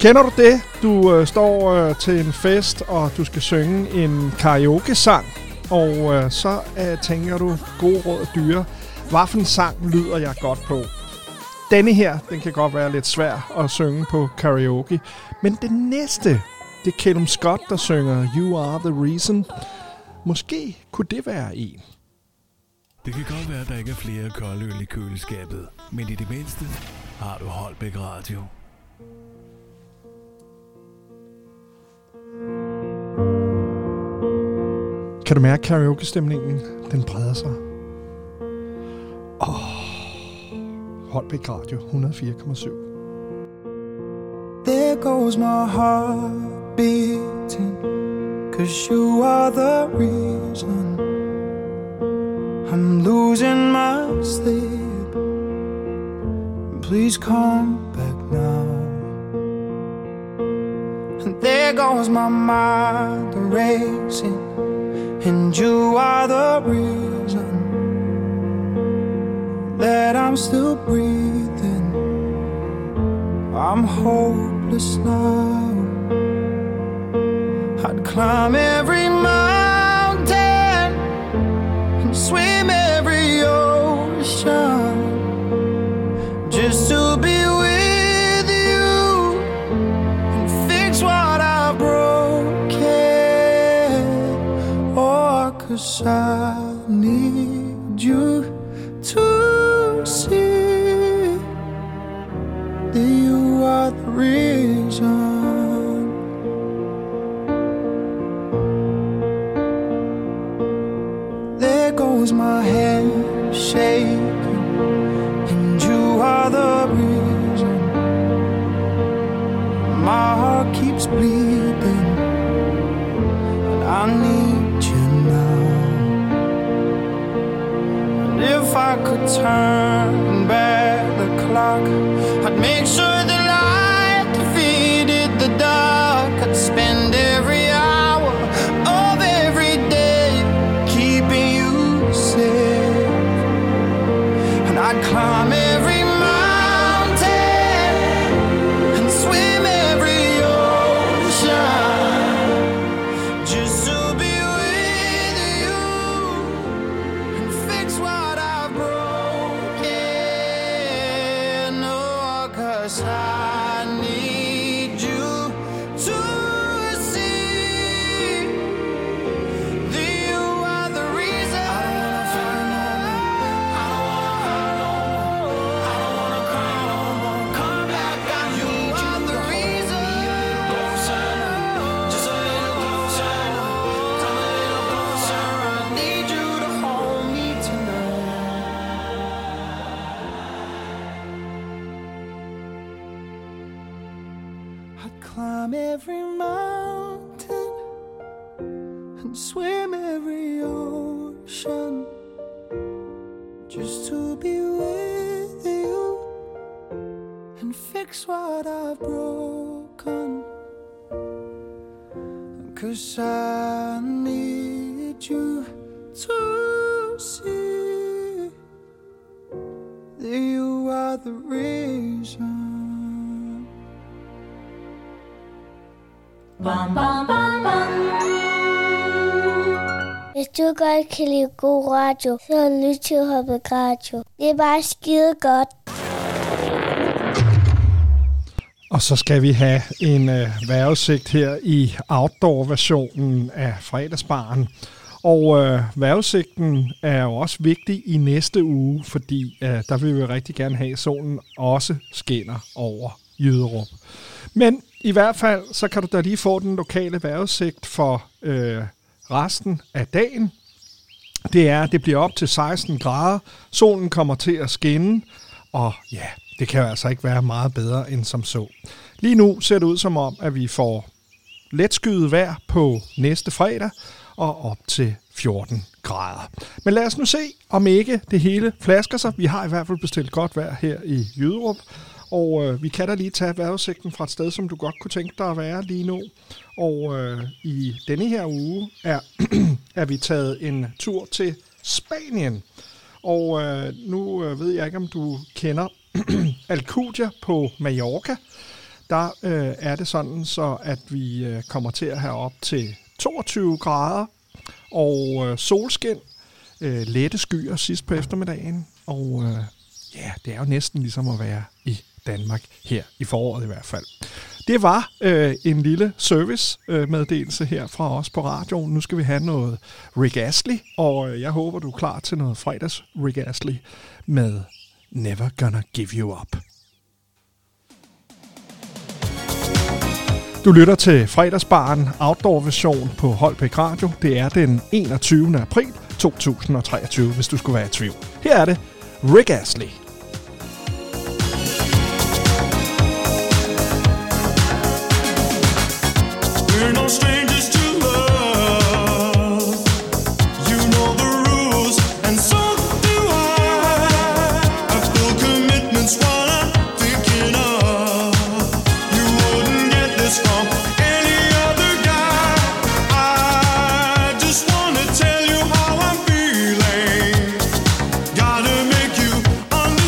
Kender du det? Du står til en fest, og du skal synge en karaoke-sang. Og så tænker du, god råd dyre, hvad for en sang lyder jeg godt på? Denne her, den kan godt være lidt svær at synge på karaoke. Men det næste, det er Callum Scott, der synger You Are The Reason. Måske kunne det være en. Det kan godt være, at der ikke er flere koldøl i køleskabet. Men i det mindste har du Holbæk Radio. Kan du mærke karaoke-stemningen? Den breder sig. Holbæk Radio 104,7. There goes my heart beating, 'cause you are the reason I'm losing my sleep. Please come back now. And there goes my mind racing, and you are the reason that I'm still breathing. I'm hopeless now. I'd climb every mountain and swim every ocean just to be with you and fix what I've broken. 'Cause I need you to see that you are the reason. There goes my head shaking, and you are the reason my heart keeps bleeding, and I need you now. And if I could turn back the clock, I'd make sure the light defeated the dark. I'd spend every I'd climb every mountain and swim every ocean just to be with you and fix what I've broken. Oh, 'cause I need you to see that you are the reason. Climb every mountain and swim every ocean just to be with you and fix what I've broken. 'Cause I need you to see that you are the reason. Bam, bam, bam, bam. Hvis du godt kan lide god radio, så lyt til Holbæk Radio. Det er bare skide godt. Og så skal vi have en vejrudsigt her i outdoor-versionen af fredagsbaren. Og vejrudsigten er jo også vigtig i næste uge, fordi der vil vi rigtig gerne have, at solen også skinner over Jyderup. Men i hvert fald, så kan du da lige få den lokale vejrudsigt for resten af dagen. Det er, det bliver op til 16 grader. Solen kommer til at skinne, og ja, det kan jo altså ikke være meget bedre end som så. Lige nu ser det ud som om, at vi får letskyet vejr på næste fredag og op til 14 grader. Men lad os nu se, om ikke det hele flasker sig. Vi har i hvert fald bestilt godt vejr her i Jyderup. Og vi kan da lige tage vejrudsigten fra et sted, som du godt kunne tænke dig at være lige nu. Og i denne her uge er vi taget en tur til Spanien. Og nu ved jeg ikke, om du kender Alcudia på Mallorca. Der er det sådan, så at vi kommer til at have op til 22 grader og solskin. Lette skyer sidst på eftermiddagen. Og ja, det er jo næsten ligesom at være i Danmark her i foråret i hvert fald. Det var en lille servicemeddelelse her fra os på radioen. Nu skal vi have noget Rick Astley, og jeg håber, du er klar til noget fredags Rick Astley med Never Gonna Give You Up. Du lytter til fredagsbaren outdoor-version på Holbæk Radio. Det er den 21. april 2023, hvis du skulle være i tvivl. Her er det Rick Astley. We're no strangers to love. You know the rules, and so do I. I've still commitments while I'm thinking of. You wouldn't get this from any other guy. I just wanna tell you how I'm feeling. Gotta make you understand.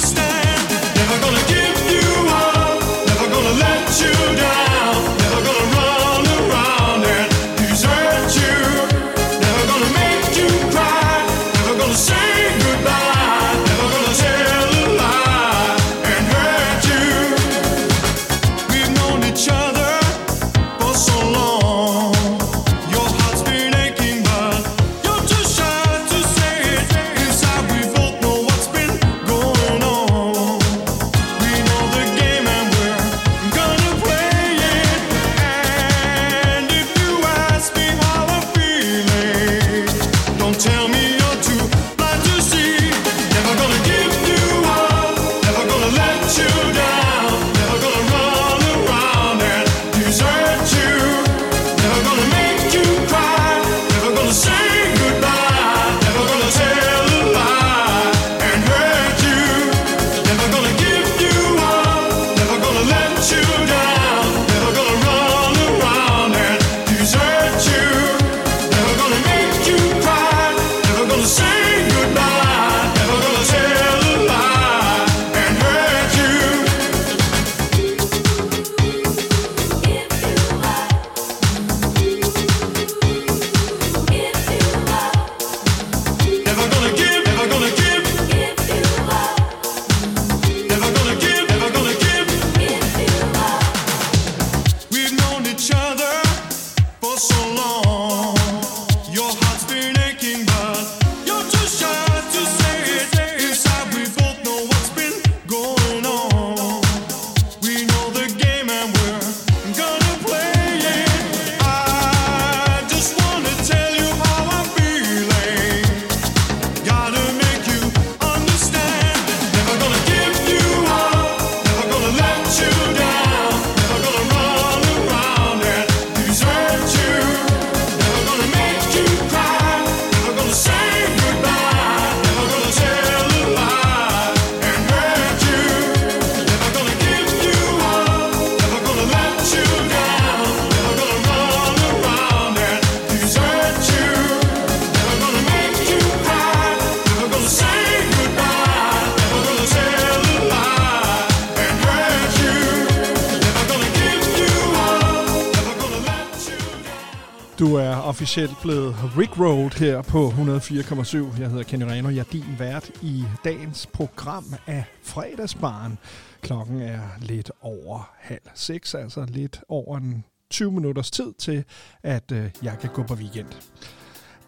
officielt blevet Rickrolled her på 104,7. Jeg hedder Kenny Reno, jeg er din vært i dagens program af Fredagsbaren. Klokken er lidt over 5:30, altså lidt over en 20 minutters tid til, at jeg kan gå på weekend.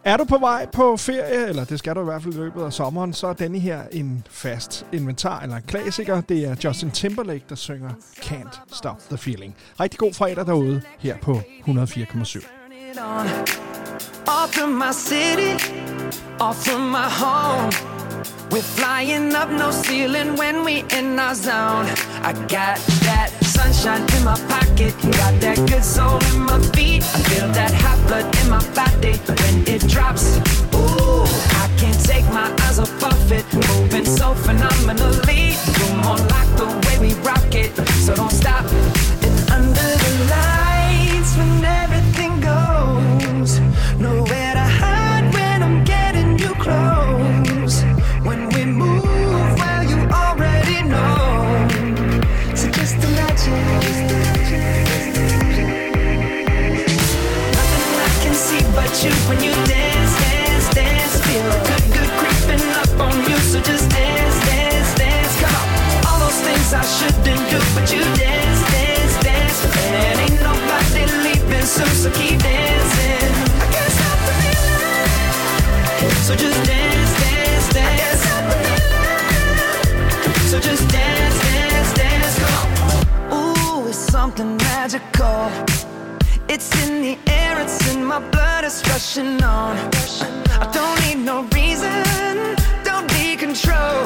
Er du på vej på ferie, eller det skal du i hvert fald i løbet af sommeren, så er denne her en fast inventar eller en klassiker. Det er Justin Timberlake, der synger Can't Stop the Feeling. Rigtig god fredag derude her på 104,7. Off from my city, off from my home. We're flying up no ceiling when we in our zone. I got that sunshine in my pocket, got that good soul in my feet. I feel that hot blood in my body when it drops. Ooh, I can't take my eyes off of it, moving so phenomenally. You're more like the way we rock it, so don't stop. And under the lights when everything goes nowhere. You when you dance, dance, dance, feel the good, good creeping up on you. So just dance, dance, dance, come on. All those things I shouldn't do, but you dance, dance, dance, and ain't nobody leaving soon, so keep dancing. I can't stop the feeling, so just dance, dance, dance. I can't stop the feeling, so just dance, dance, dance, come on. Ooh, it's something magical. It's in the air, it's in my blood, it's rushing on. I don't need no reason, don't be control.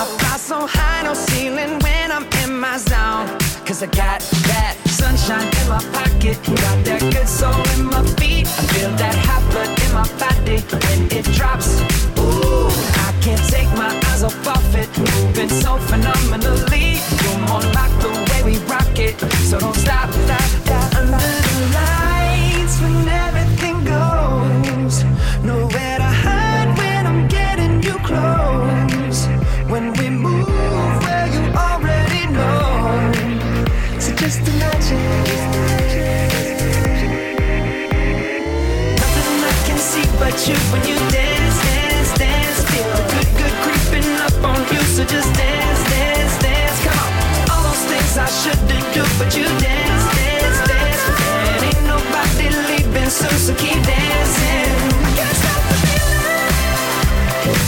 I fly so high, no ceiling when I'm in my zone. Cause I got that sunshine in my pocket, got that good soul in my feet. I feel that hot blood in my body when it drops. Ooh, I can't take my eyes off of it, moving so phenomenally. You're more like the way we rock it, so don't stop that. Under the lights when everything goes, nowhere to hide when I'm getting you close. When we move where you already know, so just imagine. Nothing I can see but you when you dance, dance, dance. Feel the good, good creeping up on you, so just dance, dance, dance. Come on, all those things I shouldn't do, but you dance, dance, dance. And ain't nobody leaving soon, so keep dancing. I can't stop the feeling,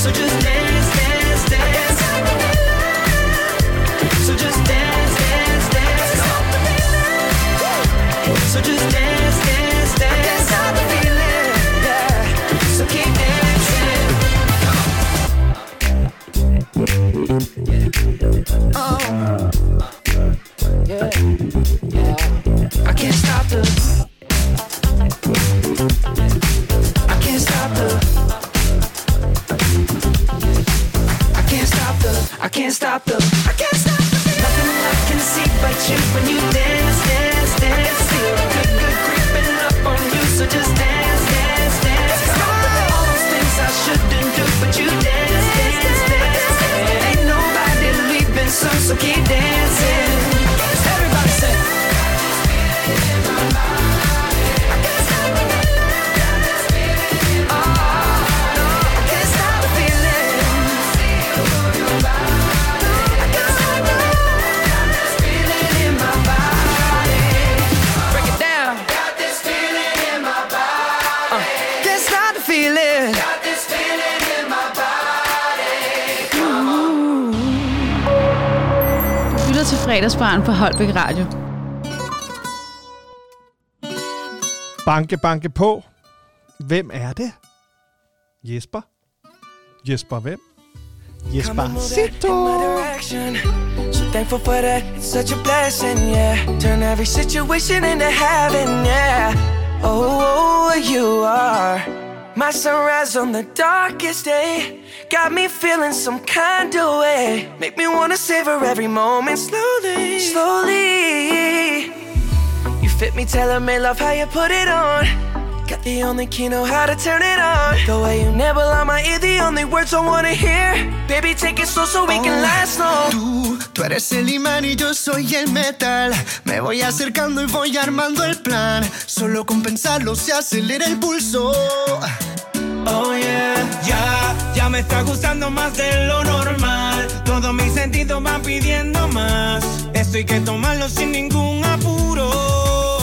so just dance, dance, dance. I can't stop the feeling, so just dance, dance, dance. I can't stop the feeling, so just dance, dance, dance. I can't stop the feeling, yeah. So keep dancing. Yeah. Yeah. I can't stop the. I can't stop the. I can't stop the. I can't stop the. I can't stop the. Nothing I can see but you when you dance, dance, dance. Feel the good, good creeping up on you, so just dance, dance, dance. All those things I shouldn't do, but you dance, dance, dance. Ain't nobody leaving soon, so keep dancing. Everybody say, I can't stop the feeling. Oh no, I can't stop the feeling. I can't stop the feeling in my body. Break it down. Got this feeling in my body. Can't stop the feeling. Got this feeling in my body. Come on. Du lytter til Fredagsbaren på Holbæk Radio. Banke, banke på. Hvem er det? Jesper. Jesper hvem? Jespercito. So thankful for that. It's such a blessing, yeah. Turn every situation into heaven, yeah. Oh, you are my sunrise on the darkest day. Got me feeling some kind of way. Make me wanna savor every moment slowly, slowly. Fit me, tell me, love how you put it on. Got the only key, know how to turn it on. The way you never lie, my ear, the only words I wanna hear. Baby, take it slow so we can last long. Tú eres el imán y yo soy el metal. Me voy acercando y voy armando el plan. Solo con pensarlo se acelera el pulso. Oh yeah. Ya me está gustando más de lo normal. Todos mis sentidos van pidiendo más. Esto hay que tomarlo sin ningún apuro.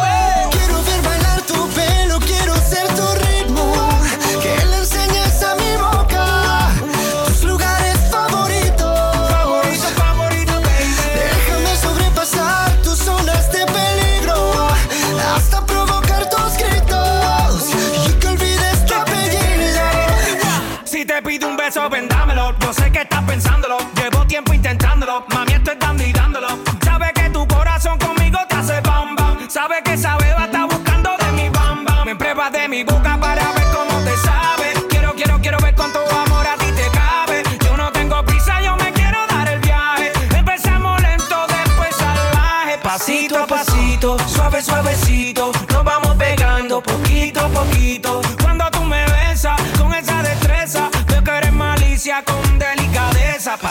Vendámelo, yo sé que estás pensándolo. Llevo tiempo intentándolo, mami, esto es dando y dándolo. Sabes que tu corazón conmigo te hace bam bam. Sabes que esa beba está buscando de mi bam bam. Me pruebas de mi boca para ver cómo te sabe. Quiero ver cuánto amor a ti te cabe. Yo no tengo prisa, yo me quiero dar el viaje. Empezamos lento, después salvaje. Pasito a pasito, suave suavecito. Nos vamos pegando poquito a poquito. Cuando tú me besas con esa destreza, con delicadeza,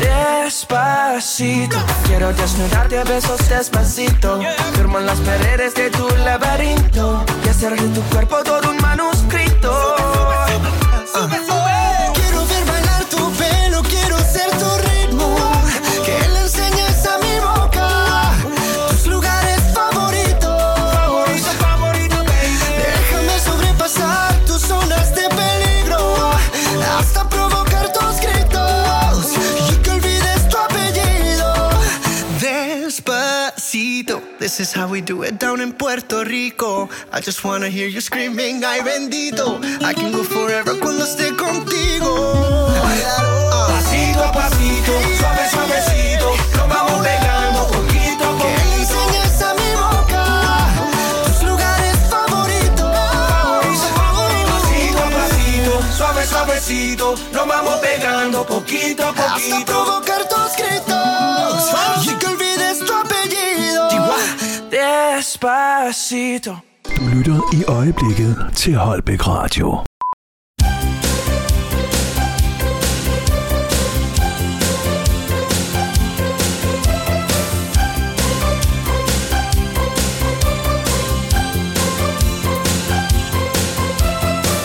Despacito, quiero desnudarte a besos despacito. Firmo en las paredes de tu laberinto y hacer de tu cuerpo todo un manuscrito. Sube. Quiero ver bailar tu pelo, quiero ser tu ritmo. Que le enseñes a mi boca tus lugares favoritos, baby. Déjame sobrepasar tus zonas de peligro, hasta provocar tus gritos y que olvides tu apellido. Despacito. This is how we do it down in Puerto Rico. I just wanna hear you screaming, ay bendito. I can go forever cuando esté contigo. Pasito a pasito, suave suavecito, nos vamos pegando poquito a poquito. Que enseñes a mi boca tus lugares favoritos. Pasito a pasito, suave suavecito, nos vamos pegando poquito a poquito. Hasta provocar tus gritos y que olvides tu apellido. Despacito. Du lytter i øjeblikket til Holbæk Radio.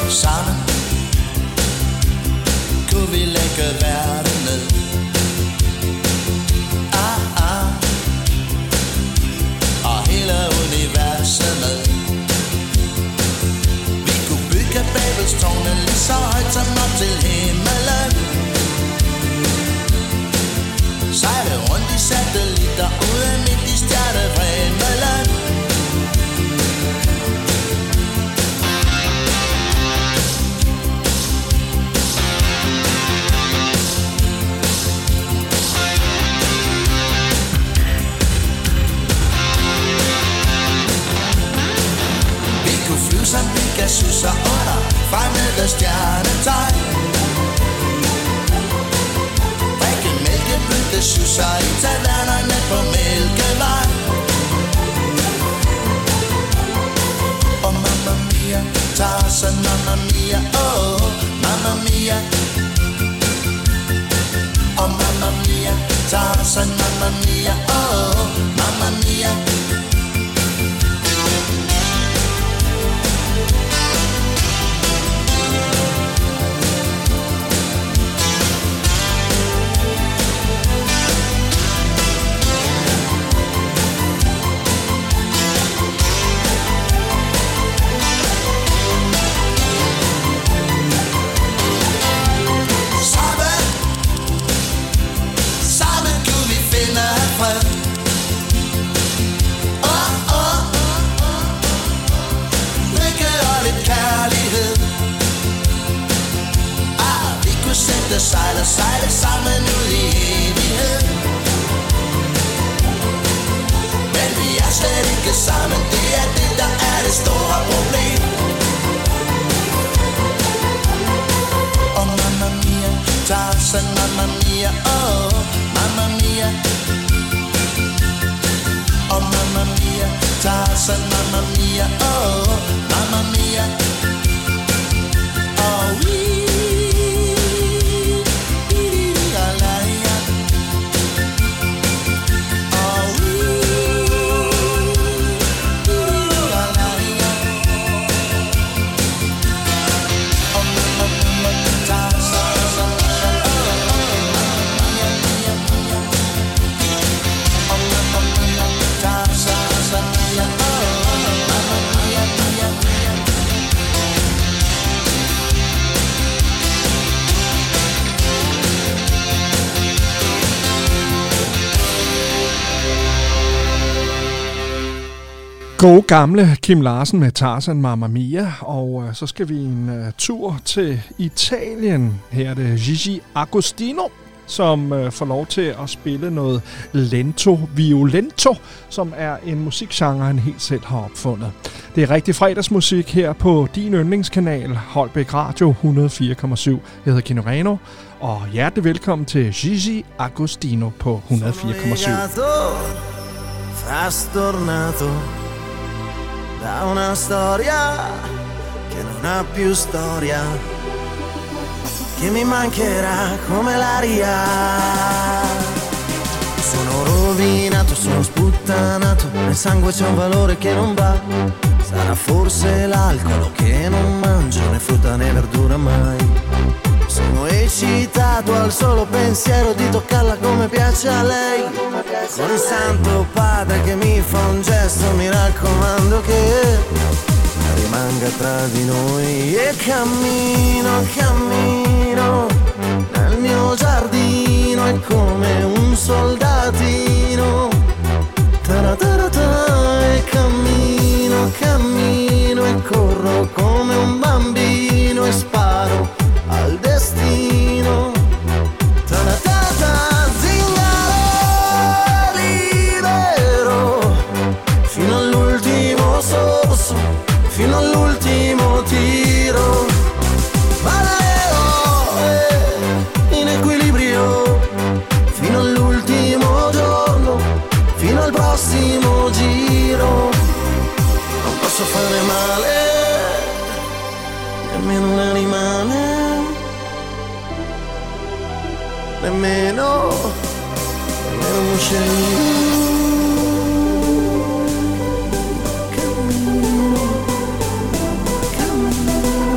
Sammen kunne vi lægge verden ned. Vi kunne bygge Babels tårne lige så højt som op til himmelen. Sejle rundt i satellitter ude midt i stjernehimmelen. Som Pegasus og under fremmede stjernetegn. Drikke mælkebøtte susser i tavernerne på Mælkevej. Og Mamma Mia, Tarzan, Mamma Mia, oh Mamma Mia. Og Mamma Mia, Tarzan, Mamma Mia, oh Mamma Mia. der sejler sammen ud i evigheden. Men vi er slet ikke sammen, det er det, der er det store problem. Oh mamma mia, thousand mamma mia, oh mamma mia. Oh mamma mia, thousand mamma mia, oh mamma mia. Gode gamle Kim Larsen med Tarzan Mamma Mia, og så skal vi en tur til Italien. Her er det Gigi D'Agostino, som får lov til at spille noget lento violento, som er en musikgenre, han helt selv har opfundet. Det er rigtig fredagsmusik her på din yndlingskanal, Holbæk Radio 104,7. Jeg hedder Kenny Reno, og hjertelig velkommen til Gigi D'Agostino på 104,7. Da una storia che non ha più storia, che mi mancherà come l'aria. Sono rovinato, sono sputtanato, nel sangue c'è un valore che non va. Sarà forse l'alcol che non mangio né frutta né verdura mai. Sono eccitato al solo pensiero di toccarla come piace a lei. Con il santo padre che mi fa un gesto, mi raccomando che rimanga tra di noi. E cammino, cammino nel mio giardino, è come un soldatino. Taratara, e cammino, cammino e corro come un bambino e sparo al destino. Tanatata, zingaro, libero, fino all'ultimo sorso, fino all'ultimo tiro. Valero, in equilibrio, fino all'ultimo giorno, fino al prossimo giro. Non posso fare male, nemmeno un animale, nemmeno, nemmeno un uccellino. Cammino, cammino,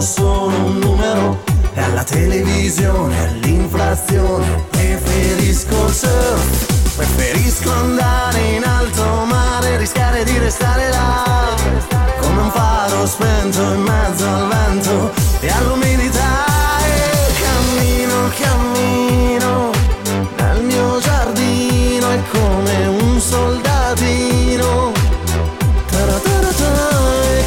sono un numero e alla televisione, all'inflazione preferisco il surf, preferisco andare in alto mare, rischiare di restare là come un faro spento in mezzo al vento e all'umidità. E cammino, cammino nel mio giardino, è come un soldatino.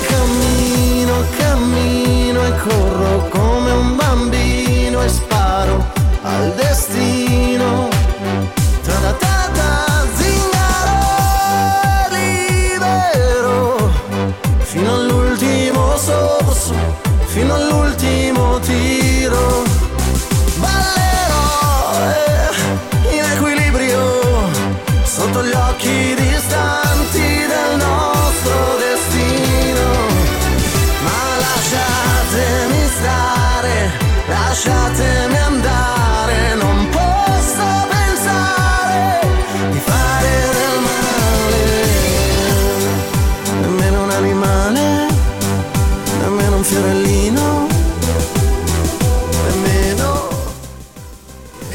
Cammino, cammino e corro come un bambino e sparo al destino. Ta-da-ta-ta, zingaro.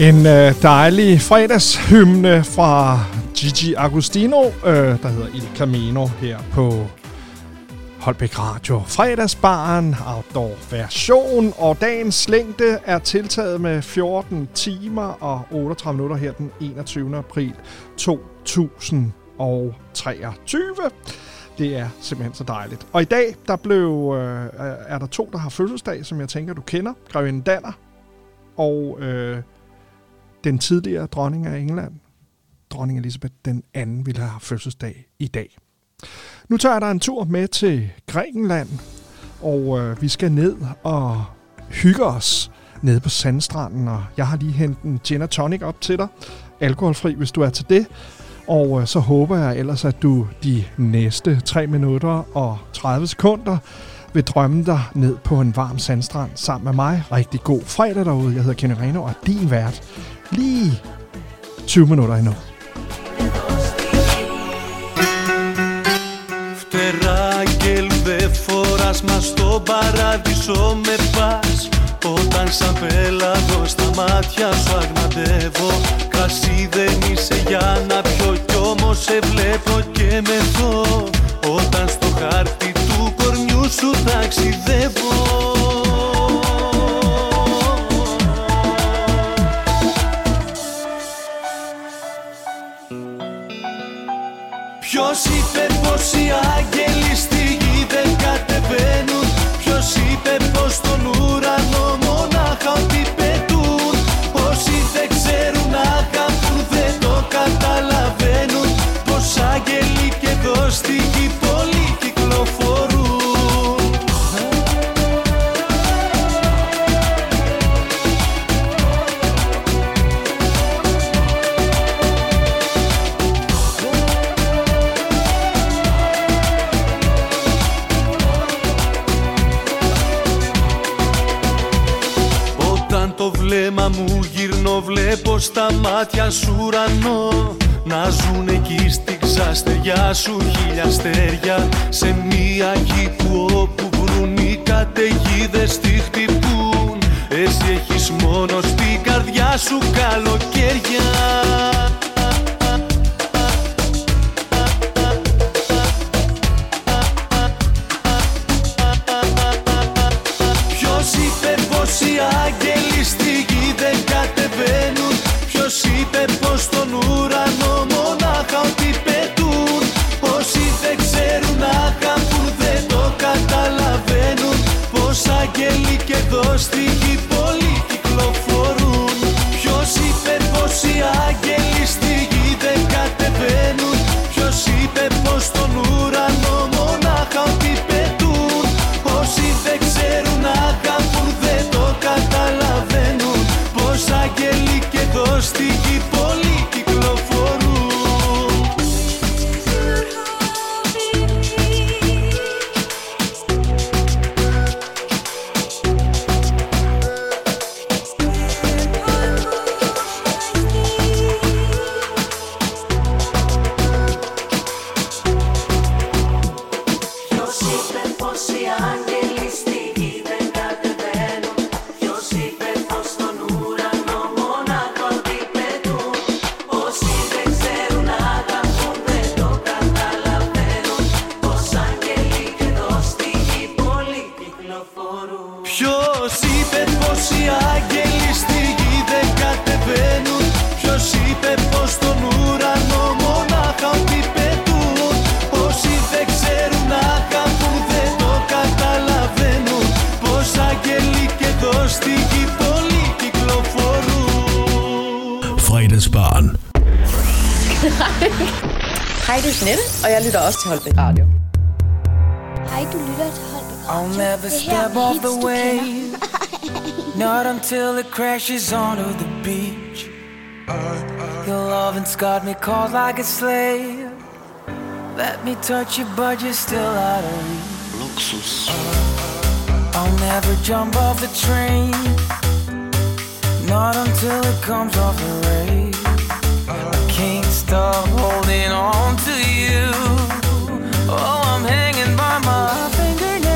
En dejlig fredagshymne fra Gigi D'Agostino, der hedder Il Camino, her på Holbæk Radio. Fredagsbaren, outdoor-version, og dagens længde er tiltaget med 14 timer og 38 minutter her den 21. april 2023. Det er simpelthen så dejligt. Og i dag, er der to, der har fødselsdag, som jeg tænker, du kender. Grevinde Danner og den tidligere dronning af England. Dronning Elisabeth II ville have fødselsdag i dag. Nu tager der en tur med til Grækenland, og vi skal ned og hygge os nede på sandstranden. Og jeg har lige hentet en gin og tonic op til dig. Alkoholfri, hvis du er til det. Og så håber jeg ellers, at du de næste 3 minutter og 30 sekunder vil drømme dig ned på en varm sandstrand sammen med mig. Rigtig god fredag derude. Jeg hedder Kenny Reno og er din vært lige 20 minutter endnu. Φτερά γελδεφόρας μας στο παράδεισο με πας. Όταν σαν πέλαγος στα μάτια σου αγναντεύω. Κρασί δεν είσαι για να πιω κι όμως σε βλέπω και μεθώ. Όταν στο χάρτη του κορμιού σου ταξιδεύω. Ποιος είπε πως οι άγγελοι στη γη δεν κατεβαίνουν. Ποιος είπε πως στον ουρανό μονάχα ότι πετούν. Όσοι δεν ξέρουν να αγαπούν δεν το καταλαβαίνουν. Πως άγγελοι και εδώ στη γη πολλοί κυκλοφορούν. Βλέμμα μου γυρνώ βλέπω στα μάτια σου ουρανό. Να ζουν εκεί στη ξαστεριά σου χίλια αστέρια. Σε μία γη που όπου βρουν οι καταιγίδες τη χτυπούν. Εσύ έχεις μόνο στην καρδιά σου καλοκαίρια. Ποιος είπε πως οι άγγελοι στη γη δεν κατεβαίνουν. Ποιος είπε πως στον ουρανό μονάχα ότι πετούν. Όσοι δεν ξέρουν να αγαπούν δεν το καταλαβαίνουν. Πως άγγελοι και εδώ στη γη πολλοί κυκλοφορούν. Ποιος είπε πως οι άγγελοι στη γη δεν κατεβαίνουν. Ποιος είπε πως στον ουρανό μονάχα ότι πετούν. Όσοι δεν ξέρουν να αγαπούν δεν το καταλαβαίνουν. Πως άγγελοι και εδώ στη γη πολλοί κυκλοφορούν. Hej, det er Jeanette, og jeg lytter også til Holbæk Radio. Hej, du lytter til Holbæk Radio. Det her er hits, du kender. Not until it crashes onto the beach. Your loving's got me caught like a slave. Let me touch you, but you're still out of reach. I'll never jump off the train. Not until it comes off the rail. Can't stop holding on to you. Oh, I'm hanging by my fingernails.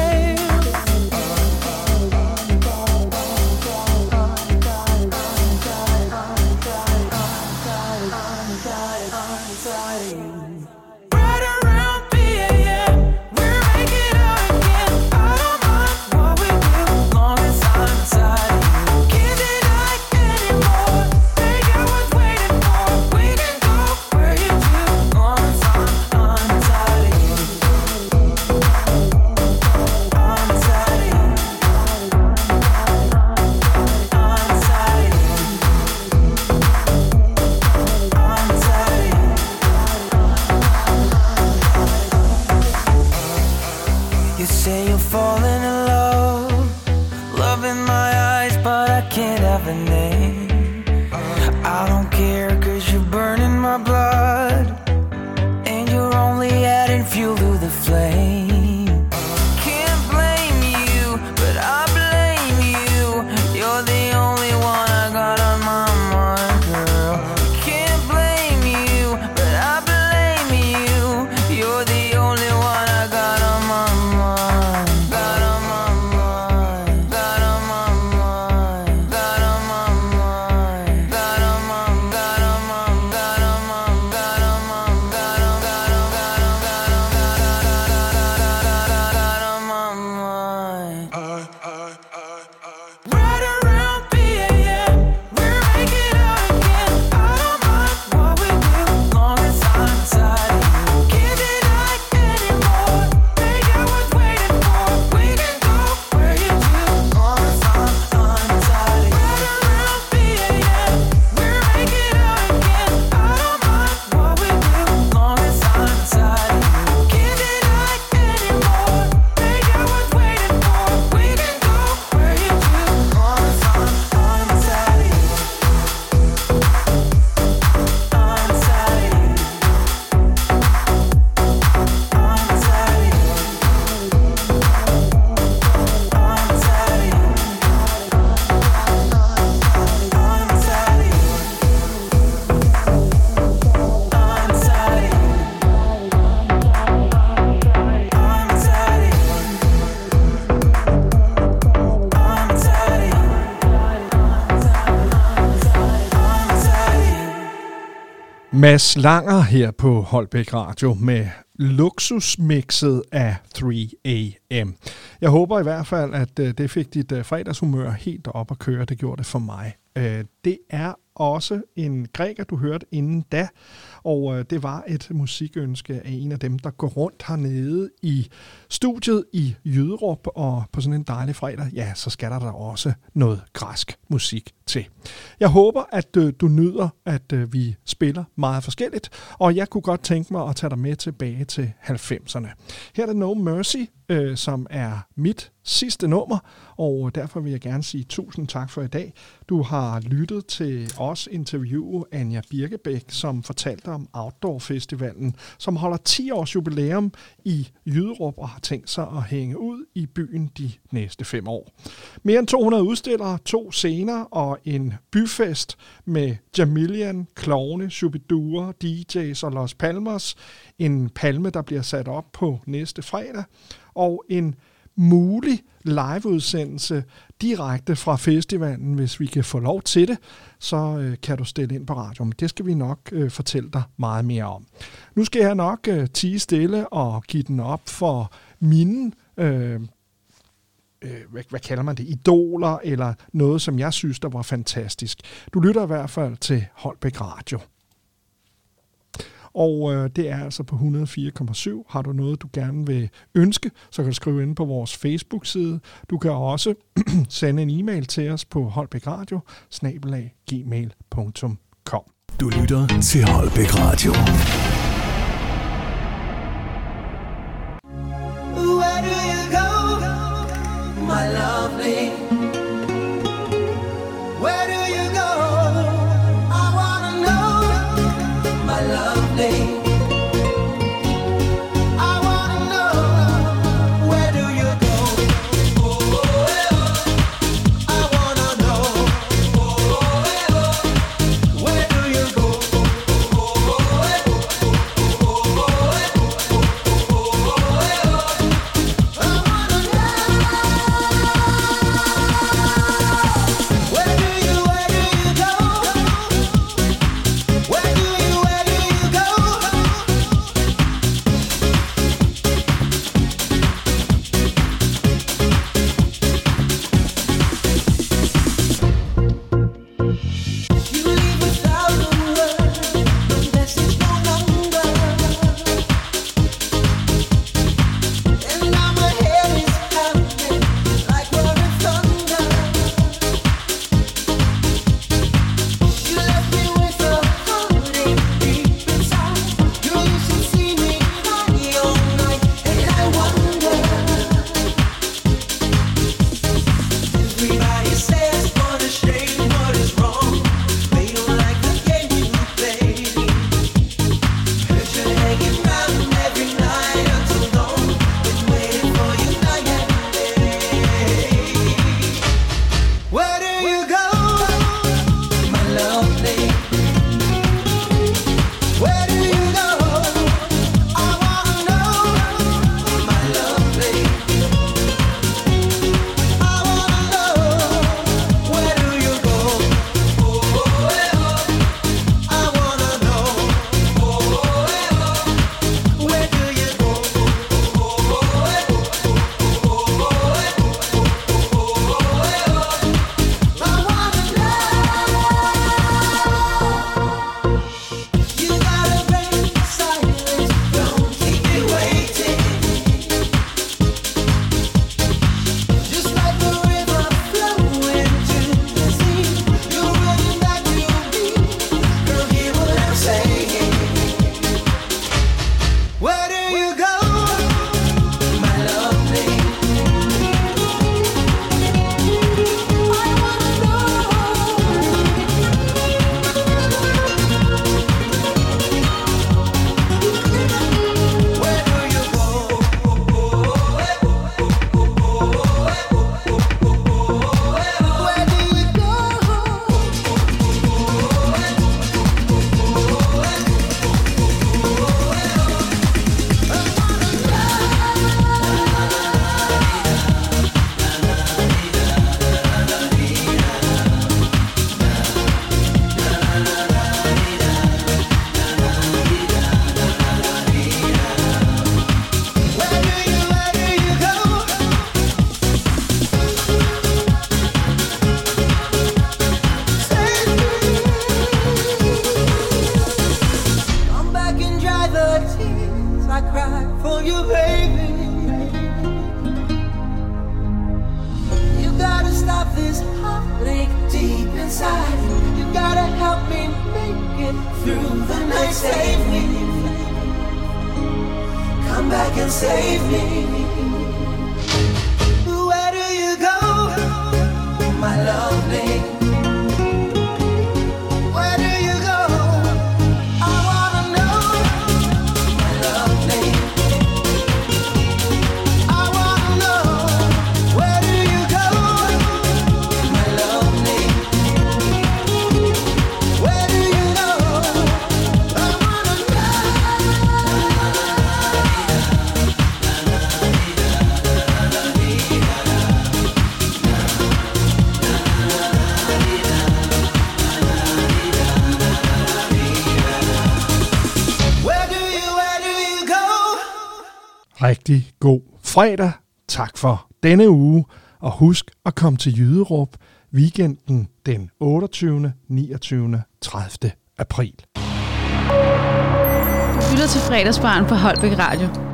Mads Langer her på Holbæk Radio med luksusmixet af 3AM. Jeg håber i hvert fald, at det fik dit fredagshumør helt op at køre. Det gjorde det for mig. Det er også en græker, du hørte inden da, og det var et musikønske af en af dem, der går rundt hernede i studiet i Jyderup, og på sådan en dejlig fredag, ja, så skal der da også noget græsk musik til. Jeg håber, at du nyder, at vi spiller meget forskelligt, og jeg kunne godt tænke mig at tage dig med tilbage til 90'erne. Her er det No Mercy, som er mit sidste nummer, og derfor vil jeg gerne sige tusind tak for i dag. Du har lyttet til os interviewe Anja Birkebæk, som fortalte om Outdoor Festivalen, som holder 10 års jubilæum i Jyderup og har tænkt sig at hænge ud i byen de næste 5 år. Mere end 200 udstillere, 2 scener og en byfest med Jamelian, klovne, Shu-bi-dua, DJ's og Los Palmas, en palme, der bliver sat op på næste fredag, og en mulig liveudsendelse direkte fra festivalen, hvis vi kan få lov til det, så kan du stille ind på radioen. Det skal vi nok fortælle dig meget mere om. Nu skal jeg nok tie stille og give den op for mine hvad kalder man det, idoler eller noget, som jeg synes, der var fantastisk. Du lytter i hvert fald til Holbæk Radio. Og det er altså på 104,7. Har du noget, du gerne vil ønske, så kan du skrive inde på vores Facebook-side. Du kan også sende en e-mail til os på holbækradio@gmail.com. Du lytter til Holbæk Radio. Where do you go, my lovely? Where do you go? I wanna know, my lovely. through the night, save me, come back and save me. Where do you go, my lovely? Rigtig god fredag. Tak for denne uge. Og husk at komme til Jyderup weekenden den 28., 29., 30. april. Du lytter til Fredagsbaren på Holbæk Radio.